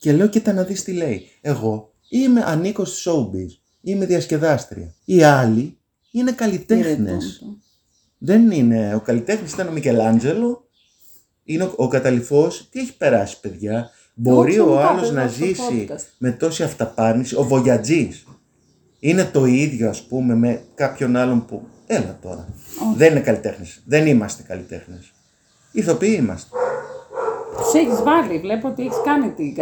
και λέω κοίτα να δεις τι λέει, εγώ είμαι ανήκω στη showbiz. Είμαι διασκεδάστρια. Οι άλλοι είναι καλλιτέχνες. Δεν είναι. Ο καλλιτέχνης ήταν ο Μικελάντζελο. Είναι ο Καταλληφός. Τι έχει περάσει, παιδιά. Μπορεί ο άλλος να ζήσει με τόση αυταπάρνηση. Ο Βογιατζής είναι το ίδιο, ας πούμε, με κάποιον άλλον που. Έλα τώρα. Δεν είναι καλλιτέχνες. Δεν είμαστε καλλιτέχνες. Ηθοποιοί είμαστε. Τους έχεις βάλει. Βλέπω ότι έχεις κάνει την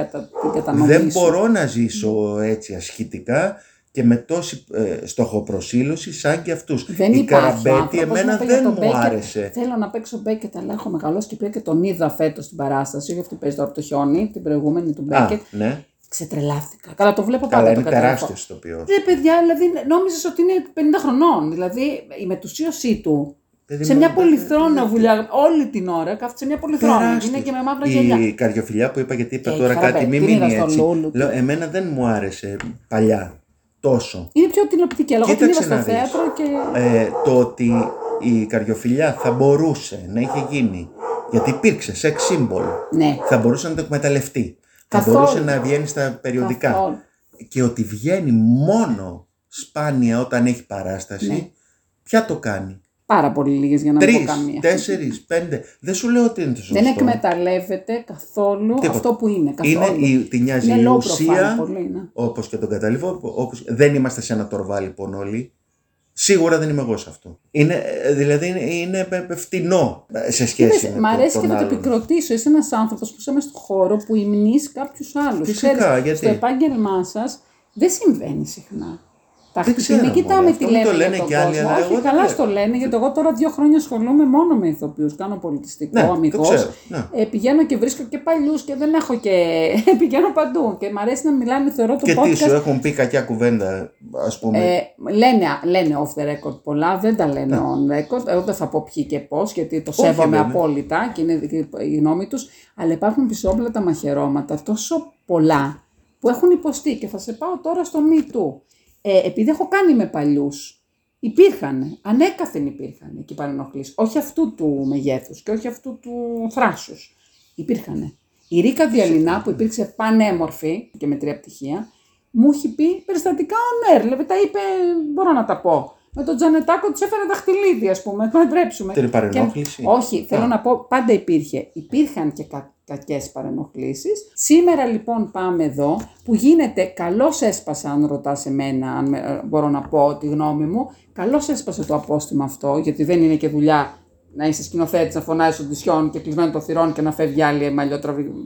κατανομή. Δεν μπορώ να ζήσω έτσι ασχητικά. Και με τόση στοχοπροσύλωση σαν και αυτούς. Η Καραμπέτη εμένα δεν μου άρεσε. Θέλω να παίξω Μπέκετ, αλλά έχω μεγαλώσει και πήγα και τον είδα φέτος στην παράσταση. Όχι αυτή που παίζει τώρα από το χιόνι, την προηγούμενη του Μπέκετ. Ναι. Ξετρελάθηκα. Καλά, το βλέπω πάντα. Καλά, είναι τεράστιος ηθοποιός. Ναι, παιδιά, δηλαδή νόμιζες ότι είναι 50 χρονών. Δηλαδή η μετουσίωσή του. Σε μια πολυθρόνα βουλιά, όλη την ώρα κάθεται σε μια πολυθρόνα. Είναι και με μαύρα γυαλιά. Η καρδιοφιλιά που είπα, γιατί είπα τώρα κάτι, μη μείνει έτσι. Εμένα δεν μου άρεσε παλιά. Τόσο. Είναι πιο τηλεοπτική, αλλά εγώ την είδα στο θέατρο και. Το ότι η καρδιοφιλιά θα μπορούσε να είχε γίνει, γιατί υπήρξε σεξ σύμβολο. Ναι. Θα μπορούσε να το εκμεταλλευτεί. Καθόλου. Θα μπορούσε να βγαίνει στα περιοδικά. Καθόλου. Και ότι βγαίνει μόνο σπάνια όταν έχει παράσταση, ναι. Ποια το κάνει. Πάρα πολύ λίγες για να μην πω καμία. 3, 4, 5. Δεν σου λέω ότι είναι το σωστό. Δεν εκμεταλλεύεται καθόλου τίποτε. Αυτό που είναι. Καθόλου. Είναι τη νοιάζει η ουσία. Όπως και τον καταλήφω. Όπως... Δεν είμαστε σε ένα τορβάλι πονόλι. Σίγουρα δεν είμαι εγώ σε αυτό. Είναι, δηλαδή είναι φτηνό σε σχέση με τον. Μ' αρέσει και να το επικροτήσω. Είσαι ένας άνθρωπος που είσαι μες στον χώρο που υμνείς κάποιους άλλους. Φυσικά, γιατί. Στο επάγγελμά σας δεν συμβαίνει συχνά. Δεν κοιτάμε τι λένε, το λένε και κόσμο. Άλλοι. Όχι, καλά το λένε, γιατί εγώ τώρα 2 χρόνια ασχολούμαι μόνο με ηθοποιούς. Κάνω πολιτιστικό, ναι, αμυγός. Ναι. Πηγαίνω και βρίσκω και παλιούς και δεν έχω και. Πηγαίνω παντού. Και μ' αρέσει να μιλάνε, θεωρώ το podcast. Και τι σου έχουν πει κακιά κουβέντα, ας πούμε. Λένε off the record πολλά, δεν τα λένε on record. Εγώ δεν θα πω ποιοι και πώς, γιατί το σέβομαι απόλυτα και είναι η γνώμη τους. Αλλά υπάρχουν πισόμπλατα μαχαιρώματα τόσο πολλά που έχουν υποστεί και θα σε πάω τώρα στο Me Too. Επειδή έχω κάνει με παλιούς, υπήρχαν, ανέκαθεν υπήρχαν εκεί παρενοχλήσεις. Όχι αυτού του μεγέθους και όχι αυτού του θράσους. Υπήρχαν. Η Ρίκα Διαλινά που υπήρξε πανέμορφη και με 3 πτυχία, μου έχει πει περιστατικά on air. Δηλαδή τα είπε, μπορώ να τα πω. Με τον Τζανετάκο του έφερε δαχτυλίδι, ας πούμε, να ντρέψουμε. Την παρενόχληση. Όχι, θέλω να πω, πάντα υπήρχε. Υπήρχαν και κακές παρενοχλήσεις. Σήμερα λοιπόν πάμε εδώ που γίνεται, καλώς έσπασα, αν ρωτάς εμένα, αν μπορώ να πω τη γνώμη μου, καλώς έσπασε το απόστημα αυτό, γιατί δεν είναι και δουλειά να είσαι σκηνοθέτης, να φωνάζεις οντισιόν και κλεισμένο το θυρών και να φεύγει άλλη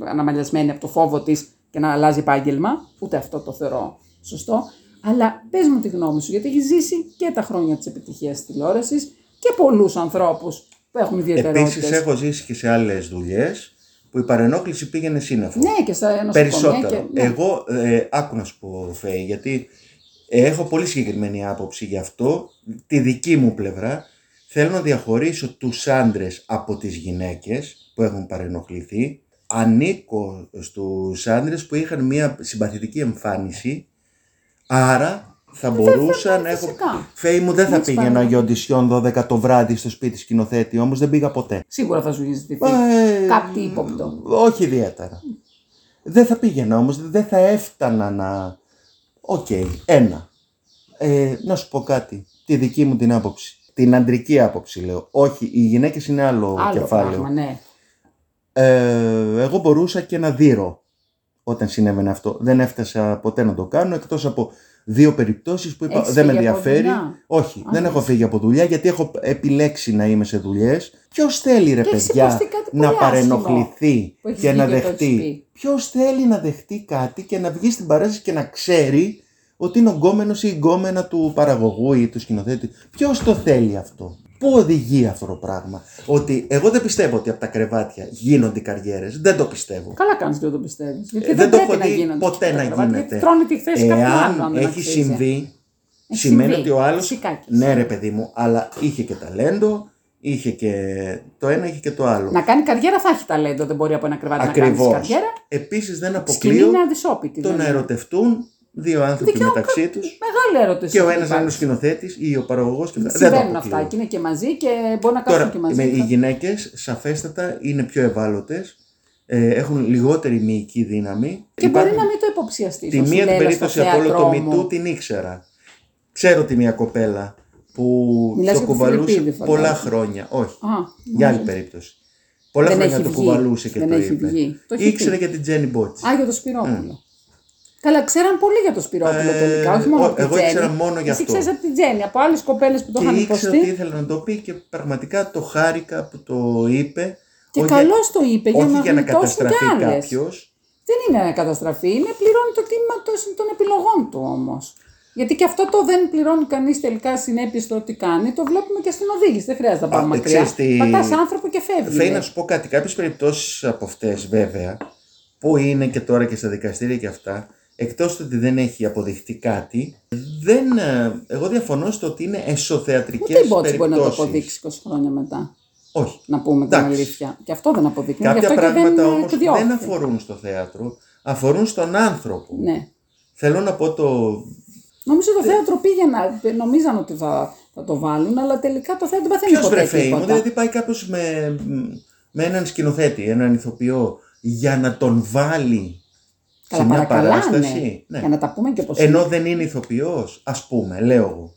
αναμαλιασμένη από το φόβο της και να αλλάζει επάγγελμα. Ούτε αυτό το θεωρώ σωστό. Αλλά πες μου τη γνώμη σου, γιατί έχει ζήσει και τα χρόνια της επιτυχίας της τηλεόρασης και πολλούς ανθρώπους που έχουν ιδιαιτερότητες. Επίσης, έχω ζήσει και σε άλλες δουλειές που η παρενόχληση πήγαινε σύννεφο. Ναι, και στα νοσοκομεία. Περισσότερο. Και... Εγώ άκου να σου πω, Φαίη, γιατί έχω πολύ συγκεκριμένη άποψη γι' αυτό. Τη δική μου πλευρά θέλω να διαχωρίσω τους άντρες από τις γυναίκες που έχουν παρενοχληθεί. Ανήκω στους άντρες που είχαν μια συμπαθητική εμφάνιση. Άρα θα μπορούσαν να έχω. Φαίη μου, δεν θα πήγαινα για οντισιόν 12 το βράδυ στο σπίτι σκηνοθέτη, όμως δεν πήγα ποτέ. Σίγουρα θα σου ζητηθεί κάτι ύποπτο. Όχι ιδιαίτερα. Δεν θα πήγαινα όμως, δεν θα έφτανα να. Οκ, ένα. Να σου πω κάτι. Τη δική μου την άποψη. Την αντρική άποψη λέω. Όχι, οι γυναίκες είναι άλλο κεφάλαιο. Πράγμα, ναι. Εγώ μπορούσα και να δείρω. Όταν συνέβαινε αυτό, δεν έφτασα ποτέ να το κάνω εκτός από 2 περιπτώσεις που είπα έχεις δεν με ενδιαφέρει. Όχι, δεν έχω φύγει από δουλειά γιατί έχω επιλέξει να είμαι σε δουλειές. Ποιος θέλει, ρε παιδιά, να παρενοχληθεί και να δεχτεί. Ποιος θέλει να δεχτεί κάτι και να βγει στην παράσταση και να ξέρει ότι είναι ο γκόμενος ή η γκόμενα του παραγωγού ή του σκηνοθέτη. Ποιος το θέλει αυτό. Πού οδηγεί αυτό το πράγμα. Ότι εγώ δεν πιστεύω ότι από τα κρεβάτια γίνονται οι καριέρες. Δεν το πιστεύω. Καλά κάνεις και δεν το πιστεύεις. Γιατί δεν το έχω δει ποτέ να γίνεται. Τρώνε τη θέση κάποιου. Έχει συμβεί, σημαίνει ότι ο άλλος. Ναι, ρε παιδί μου, αλλά είχε και ταλέντο, είχε και το ένα, είχε και το άλλο. Να κάνει καριέρα θα έχει ταλέντο. Δεν μπορεί από ένα κρεβάτι ακριβώς να κάνει καριέρα. Επίσης δεν αποκλείω το να ερωτευτούν 2 άνθρωποι μεταξύ τους. Μεγάλη ερώτηση. Και ο ένας άλλος σκηνοθέτης ή ο παραγωγός. Συμβαίνουν αυτά και είναι και μαζί και μπορεί να κάνουν και μαζί. Οι γυναίκες σαφέστατα είναι πιο ευάλωτες, έχουν λιγότερη μυϊκή δύναμη. Και μπορεί να μην το υποψιαστεί. Τη μία την περίπτωση από όλο το μητού την ήξερα. Ξέρω τη μία κοπέλα που το κουβαλούσε πολλά χρόνια. Όχι, για άλλη περίπτωση. Πολλά χρόνια το κουβαλούσε και το είπε. Ήξερε για την Τζένι Μπότση. Α, για το Σπυρόπουλο. Καλά, ξέραν πολύ για το Σπυρόπουλο τελικά, όχι μόνο από την Τζέννη. Εγώ ήξερα μόνο για αυτό. Εσύ ξέρεις από την Τζέννη, από άλλες κοπέλες που το είχαν υποστεί. Και ήξερα ότι ήθελα να το πει και πραγματικά το χάρηκα που το είπε. Και καλώς το είπε για να καταστραφεί κάποιος. Δεν είναι να καταστραφεί, είναι πληρώνει το τίμημα των επιλογών του όμως. Γιατί και αυτό το δεν πληρώνει κανείς τελικά συνέπειες στο τι κάνει, το βλέπουμε και στην οδήγηση. Δεν χρειάζεται να πάμε μακριά. Πατάς άνθρωπο και φεύγει. Θέλω να σου πω κάτι. Κάποιες περιπτώσεις από αυτές βέβαια, που είναι και τώρα και στα δικαστήρια και αυτά. Εκτός ότι δεν έχει αποδειχτεί κάτι, εγώ διαφωνώ στο ότι είναι εσωθεατρικές περιπτώσεις. Ούτε η Μπότση μπορεί να το αποδείξει 20 χρόνια μετά. Όχι. Να πούμε την αλήθεια. Και αυτό δεν αποδεικνύει. Κάποια πράγματα όμως δεν αφορούν στο θέατρο, αφορούν στον άνθρωπο. Ναι. Θέλω να πω το... Νομίζω το θέατρο πήγαινε, νομίζαν ότι θα το βάλουν, αλλά τελικά το θέατρο δεν είναι ποτέ τίποτα. Ποιος, ρε Φαίη μου, δηλαδή πάει κάποιος με έναν σκηνοθέτη, έναν ηθοποιό, για να τον βάλει... σε μια παράσταση. Ναι. Για να τα πούμε και πως. Ενώ δεν είναι ηθοποιός, ας πούμε, λέω εγώ.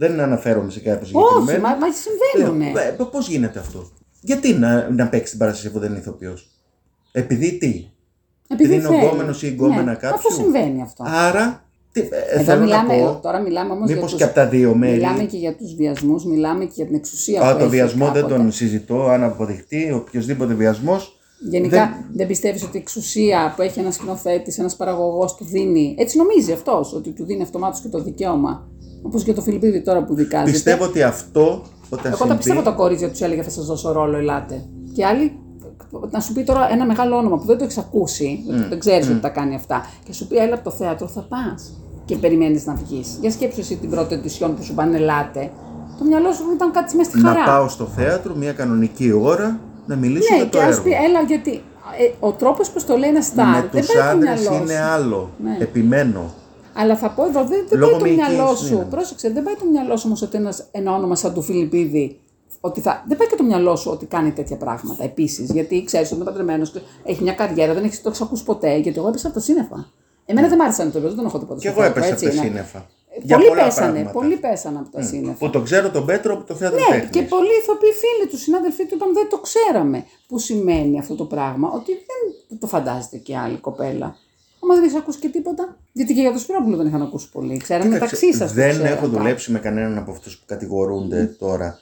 Δεν αναφέρομαι σε κάποιους συγκεκριμένους. Όχι, μα συμβαίνουν. Πώς γίνεται αυτό? Γιατί να παίξει την παράσταση που δεν είναι ηθοποιός? Επειδή τι? Επειδή είναι ογκόμενος ή εγκόμενα κάποιου. Αυτό συμβαίνει αυτό. Άρα. Τώρα μιλάμε όμως. Μήπως και από τα δύο μέρη. Μιλάμε και για τους βιασμούς, μιλάμε και για την εξουσία. Το βιασμό κάποτε. Δεν τον συζητώ. Αν αποδειχτεί οποιοδήποτε βιασμός. Γενικά δεν πιστεύεις ότι η εξουσία που έχει ένας σκηνοθέτης, ένας παραγωγός του δίνει. Έτσι νομίζει αυτός, ότι του δίνει αυτομάτως και το δικαίωμα. Όπως και το Φιλιππίδη τώρα που δικάζεται. Πιστεύω ότι αυτό. Όταν εγώ τα πιστεύω τα κορίτσια τους έλεγα θα σας δώσω ρόλο, ελάτε. Και άλλοι. Να σου πει τώρα ένα μεγάλο όνομα που δεν το έχεις ακούσει, δεν ξέρεις ότι τα κάνει αυτά. Και σου πει, έλα από το θέατρο, θα πας. Και περιμένεις να βγεις. Για σκέψου εσύ την πρώτη εντυσιόν που σου πάνε, ελάτε. Το μυαλό σου ήταν κάτι μέσα στη χαρά. Να πάω στο θέατρο, μια κανονική ώρα, να μιλήσω για το έργο. Ναι, και ας πει, έλα, γιατί ο τρόπος που το λέει ένα στάρ. Με τους άντρες είναι άλλο. Ναι. Επιμένω. Αλλά θα πω εδώ, δεν πάει το μυαλό σου. Πρόσεξε, δεν πάει το μυαλό σου όμως ότι ένα όνομα σαν του Φιλιππίδη. Δεν πάει και το μυαλό σου ότι κάνει τέτοια πράγματα επίσης. Γιατί ξέρεις ότι είναι παντρεμένος, έχει μια καριέρα, δεν έχει το ακούσει ποτέ. Γιατί εγώ έπεσα από τα σύννεφα. Εμένα δεν μ' άρεσαν το παιδί, δεν έχω τίποτα. Και εγώ έπεσα από τα σύννεφα. Πολλοί πέσανε από τα σύννεφα. Που το ξέρω τον Πέτρο από το θέατρο Τέχνης. Ναι, και πολλοί ηθοποιοί φίλοι του, συνάδελφοί του είπαν δεν το ξέραμε. Που σημαίνει αυτό το πράγμα ότι δεν το φαντάζεται και άλλη κοπέλα. Μα δεν έχει ακούσει και τίποτα. Γιατί και για τον Σπυρόπουλο δεν είχαν ακούσει πολύ. Ξέραμε μεταξύ σα. Δεν έχω δουλέψει με κανέναν από αυτού που κατηγορούνται τώρα.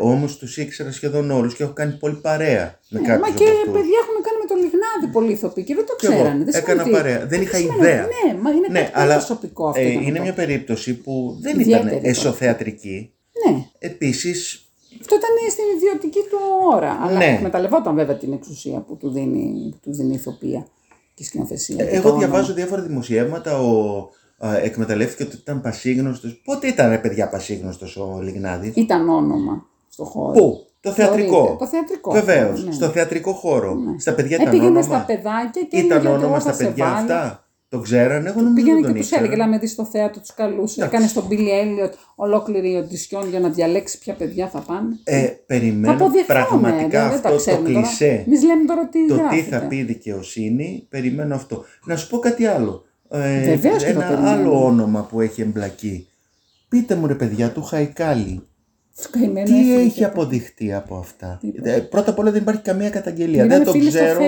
Όμως τους ήξερα σχεδόν όλους και έχω κάνει πολύ παρέα με κάποιους. Μα και παιδιά έχουμε κάνει με τον Λιγνάδη πολύ ηθοποιοί και δεν το ξέρανε. Δεν έκανα παρέα. Δεν είχα ιδέα. Ναι, μα είναι κάτι προσωπικό αυτό. Είναι μια περίπτωση που δεν ήταν εσωθεατρική. Ναι. Επίσης. Αυτό ήταν στην ιδιωτική του ώρα. Αλλά εκμεταλλευόταν βέβαια την εξουσία που του δίνει η ηθοποιία και η σκηνοθεσία. Εγώ διαβάζω διάφορα δημοσιεύματα. Εκμεταλλεύτηκε ότι ήταν πασίγνωστος. Πότε ήταν παιδιά πασίγνωστος ο Λιγνάδης? Ήταν όνομα στο χώρο. Πού? Το θεατρικό. Βεβαίως. Ναι. Στο θεατρικό χώρο. Ναι. Στα παιδιά ήταν όνομα. Πήγαινε στα παιδάκια και ήταν όνομα στα παιδιά βάλει. Αυτά. Το ξέρανε. Εγώ νομίζω πήγαινε και τους έλεγε να με δει στο θέατρο, τους καλούσε. Έκανε στον Billy Elliot ολόκληρη οντισιόν για να διαλέξει ποια παιδιά θα πάνε. Περιμένω πραγματικά αυτό το κλισέ. Το τι θα πει δικαιοσύνη, περιμένω αυτό. Να σου πω κάτι άλλο. Ένα άλλο όνομα που έχει εμπλακεί. Πείτε μου ρε παιδιά, του Χαϊκάλη. Τι έχει αποδειχτεί από αυτά? Πρώτα απ' όλα δεν υπάρχει καμία καταγγελία. Δεν το ξέρω.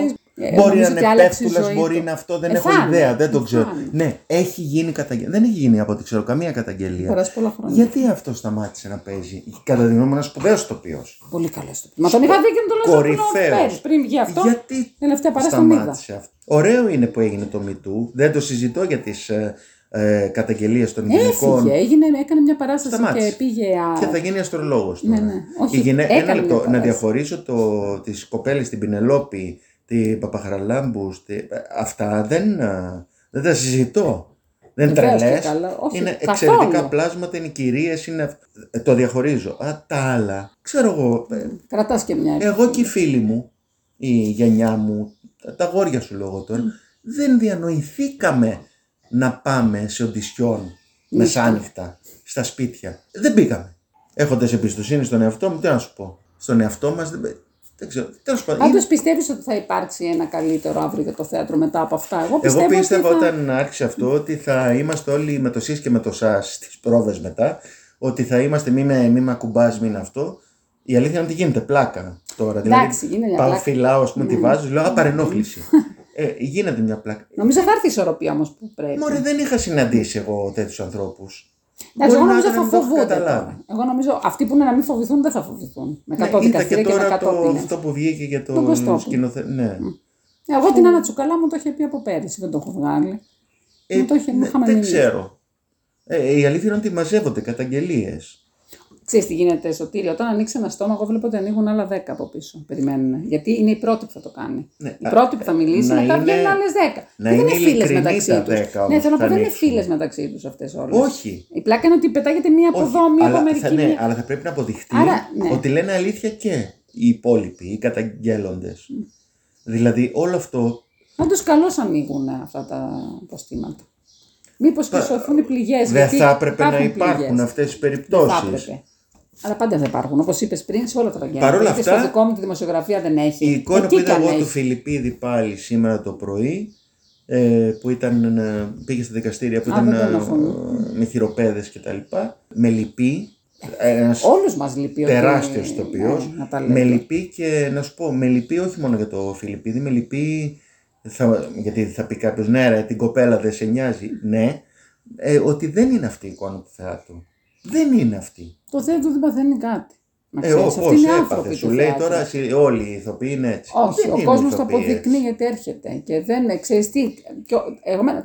Μπορεί να είναι πέφτουλας, μπορεί να αυτό. Δεν έχω ιδέα, δεν το ξέρω. Ναι, έχει γίνει καταγγελία. Δεν έχει γίνει από ό,τι ξέρω καμία καταγγελία. Γιατί αυτό σταμάτησε να παίζει? Κατά τη γνώμη μου, ένα σπουδαίο τοπίο. Πολύ καλό τοπίο. Μα τον είχα δει και τον κορυφαίο. Πριν βγει αυτό. Γιατί σταμάτησε αυτό? Ωραίο είναι που έγινε το MeToo. Δεν το συζητώ για τις καταγγελίες των γυναικών. Έκανε μια παράσταση και πήγε. Και θα γίνει αστρολόγος. Ναι. Όχι, ένα λεπτό. Να διαφορήσω τις κοπέλες, την Πινελόπη, την Παπαχραλάμπου. Αυτά δεν τα συζητώ. Δεν είναι τρελές. Είναι εξαιρετικά πλάσματα, είναι κυρίες. Το διαχωρίζω. Τα άλλα. Ξέρω εγώ. Κρατάς και μια. Εγώ και οι φίλοι μου, η γενιά μου. Τα γόρια σου λόγω τώρα. Δεν διανοηθήκαμε να πάμε σε οντισιόν μεσάνυχτα στα σπίτια. Δεν πήγαμε. Έχοντας εμπιστοσύνη στον εαυτό μου, τι να σου πω. Στον εαυτό μας δεν ξέρω. Πάντως πιστεύεις ότι θα υπάρξει ένα καλύτερο αύριο για το θέατρο μετά από αυτά? Εγώ πίστευα όταν άρχισε αυτό ότι θα είμαστε όλοι με το σεις και με το σας στις πρόβες μετά. Ότι θα είμαστε μη με ακουμπάς, μην αυτό. Η αλήθεια είναι ότι γίνεται πλάκα τώρα. Εντάξει, δηλαδή, γίνεται πλάκα. Φυλάω, τη βάζω, λέω παρενόχληση. Γίνεται μια πλάκα. Νομίζω θα έρθει η ισορροπία όμως που πρέπει. Μωρέ, δεν είχα συναντήσει εγώ τέτοιους ανθρώπους. Εντάξει, εγώ νομίζω θα φοβούνται. Εγώ νομίζω αυτοί που είναι να μην φοβηθούν δεν θα φοβηθούν. Με κατώδικαστήρια και με κατώδυνες. Αυτό που βγήκε για τον σκηνοθέτη. Ναι. Εγώ την Άννα Τσουκαλά μου το είχε πει από πέρυσι, δεν το έχω βγάλει. Δεν ξέρω. Η αλήθεια είναι ότι μαζεύονται καταγγελίες. Ξέρεις τι γίνεται, Σωτήρη? Όταν ανοίξει ένα στόμα, εγώ βλέπω ότι ανοίγουν άλλα 10 από πίσω. Περιμένουν. Γιατί είναι η πρώτη που θα το κάνει. Ναι, η πρώτη που θα μιλήσει, μετά βγαίνουν άλλες 10. Δεν είναι φίλες μεταξύ τους. Ναι, θέλω να πω, δεν είναι φίλες μεταξύ τους αυτές όλες. Όχι. Η πλάκα είναι ότι πετάγεται μία από εδώ, μία από μερική. Ναι, αλλά θα πρέπει να αποδειχτεί ότι λένε αλήθεια και οι υπόλοιποι, οι καταγγέλλοντες. Δηλαδή όλο αυτό. Όντως καλώς ανοίγουν αυτά τα αποστήματα. Μήπως και σωθούν οι πληγές. Δεν θα έπρεπε να υπάρχουν αυτές οι περιπτώσεις. Αλλά πάντα θα υπάρχουν, όπως είπες πριν, σε όλα τα γέννη. Παρ' όλα αυτά, στο δικό μου τη δημοσιογραφία δεν έχει. Η εικόνα που είδα εγώ του Φιλιππίδη πάλι σήμερα το πρωί που ήταν, πήγε στα δικαστήρια, που ήταν με θηροπέδες και τα λοιπά. Με λυπεί. Όλους μας λυπεί. Τεράστιος ηθοποιός. Με λυπεί και να σου πω, με λυπεί όχι μόνο για το Φιλιππίδη, με λυπεί. Γιατί θα πει κάποιος, ναι, ρε, την κοπέλα δεν σε νοιάζει. Ναι, ότι δεν είναι αυτή η εικόνα του θεάτρου. Δεν είναι αυτή. Το θέατρο δεν παθαίνει κάτι. Όπως έπαθε, σου λέει τώρα όλοι οι ηθοποιοί είναι έτσι. Όχι, ο κόσμος το αποδεικνύει γιατί έρχεται. Και δεν ξέρεις τι.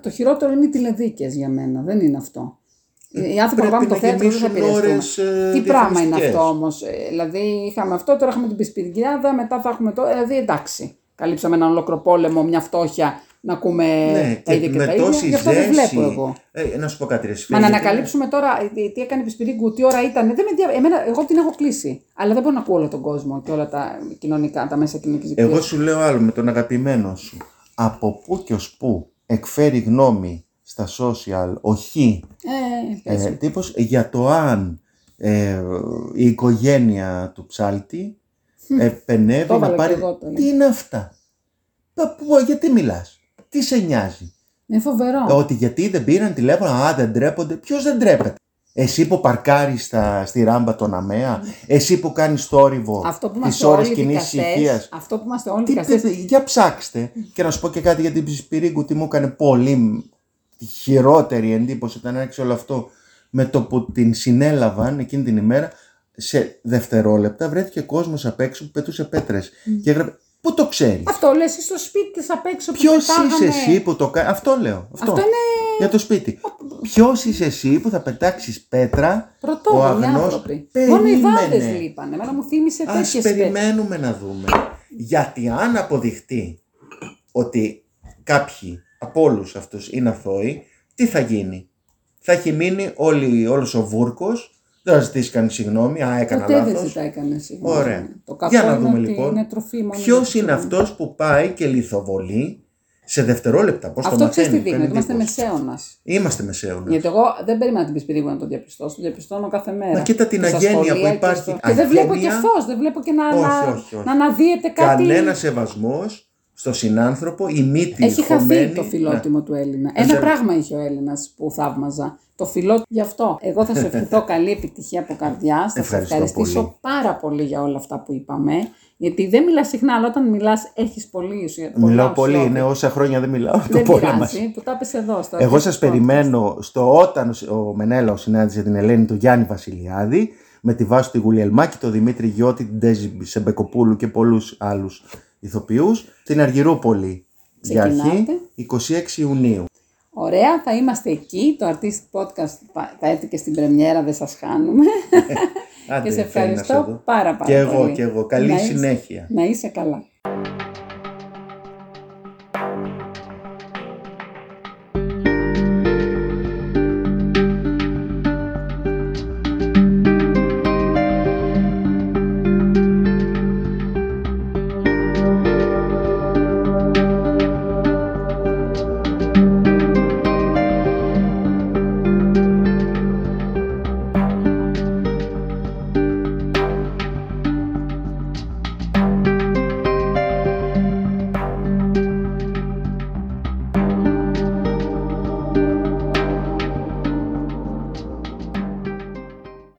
Το χειρότερο είναι οι τηλεδίκες για μένα, δεν είναι αυτό. Οι άνθρωποι που πάμε το θέατρο δεν θα επηρεαστούν. Τι πράγμα είναι αυτό όμως. Δηλαδή είχαμε αυτό, τώρα έχουμε την Πισπυριγκιάδα, μετά θα έχουμε το. Δηλαδή εντάξει. Καλύψαμε έναν ολόκληρο πόλεμο, μια φτώχεια, να ακούμε τα ίδια και τα ίδια. Γι' αυτό δεν βλέπω εγώ. Να σου πω κάτι, ρε Σφίλη. Μα να ανακαλύψουμε τώρα τι έκανε η Πισπυρίγκου, τι ώρα ήταν. Εγώ την έχω κλείσει. Αλλά δεν μπορώ να ακούω όλο τον κόσμο και όλα τα κοινωνικά, τα μέσα κοινωνικής δικτύωσης. Εγώ σου λέω άλλο με τον αγαπημένο σου. Από πού και ως πού εκφέρει γνώμη στα social ο Χ τύπος για το αν η οικογένεια του Ψάλτη. Επενεύει να πάρει. Τι είναι αυτά. Γιατί μιλάς. Τι σε νοιάζει. Είναι φοβερό. Ότι γιατί δεν πήραν τηλέφωνο. Α, δεν ντρέπονται. Ποιος δεν ντρέπεται. Εσύ που παρκάρεις στη ράμπα τον αμαία. Εσύ που κάνεις θόρυβο τις ώρες κοινής ησυχίας. Αυτό που είμαστε όλοι δικαστές. Για ψάξτε. Και να σου πω και κάτι για την Πισπυρίγκου. Τι μου έκανε πολύ χειρότερη εντύπωση όταν άρχισε όλο αυτό. Με το που την συνέλαβαν εκείνη την ημέρα. Σε δευτερόλεπτα βρέθηκε κόσμος απ' έξω που πετούσε πέτρες. Και έγραφε. Πού το ξέρεις. Αυτό λες εσύ στο σπίτι της απ' έξω που ποιος είσαι εσύ που το κάνει. Αυτό λέω. Αυτό είναι. Για το σπίτι. Ποιος είσαι εσύ που θα πετάξεις πέτρα. Πρωτόγνωροι άνθρωποι. Μόνο οι βάδες λείπανε. Εμένα μου θύμισε τέτοιες πέτρες. Ας περιμένουμε να δούμε. Γιατί αν αποδειχτεί ότι κάποιοι από όλους αυτούς είναι αθώοι, τι θα γίνει. Θα έχει μείνει όλος ο βούρκος. Δεν θα ζητήσει κανείς συγγνώμη. Α, έκανα λάθος. Δεν ζητάει κανείς συγγνώμη. Ωραία. Για να δούμε λοιπόν. Ποιος είναι αυτός που πάει και λιθοβολεί σε δευτερόλεπτα. Πώς το μαθαίνει. Αυτό ξέρεις τι δείχνει. Είμαστε μεσαίωνας. Γιατί εγώ δεν περίμενα την Πισπυρίγκου να το διαπιστώσω. Το διαπιστώνω κάθε μέρα. Μα κοίτα την αγένεια που υπάρχει. Και δεν βλέπω και φως. Δεν βλέπω και να αναδύεται κάτι. Κανένα σεβασμός. Στο συνάνθρωπο, η μύτη. Έχει χαθεί το φιλότιμο του Έλληνα. Ένα πράγμα είχε ο Έλληνας που θαύμαζα. Το φιλότιμο. Γι' αυτό. Εγώ θα σου ευχηθώ καλή επιτυχία από καρδιάς. Θα σε ευχαριστήσω πάρα πολύ για όλα αυτά που είπαμε. Γιατί δεν μιλάς συχνά, αλλά όταν μιλάς έχεις πολύ ουσία. Μιλάω πολύ. Είναι όσα χρόνια δεν μιλάω. Δεν πειράζει. Που τα πες εδώ. Εγώ σας περιμένω στο Όταν ο Μενέλαος συνάντησε την Ελένη του Γιάννη Βασιλιάδη. Με τη Βάσω τη Βουηλελμάκη, τον Δημήτρη Γιώτη, την Ντέσσε Μπεκοπούλου και πολλούς άλλους ηθοποιούς, στην Αργυρούπολη για αρχή, 26 Ιουνίου. Ωραία, θα είμαστε εκεί. Το Artist Podcast θα έρθει και στην πρεμιέρα, δεν σας χάνουμε. Άντε, και σε ευχαριστώ πάρα πολύ. Και εγώ. Καλή συνέχεια. Να είσαι καλά.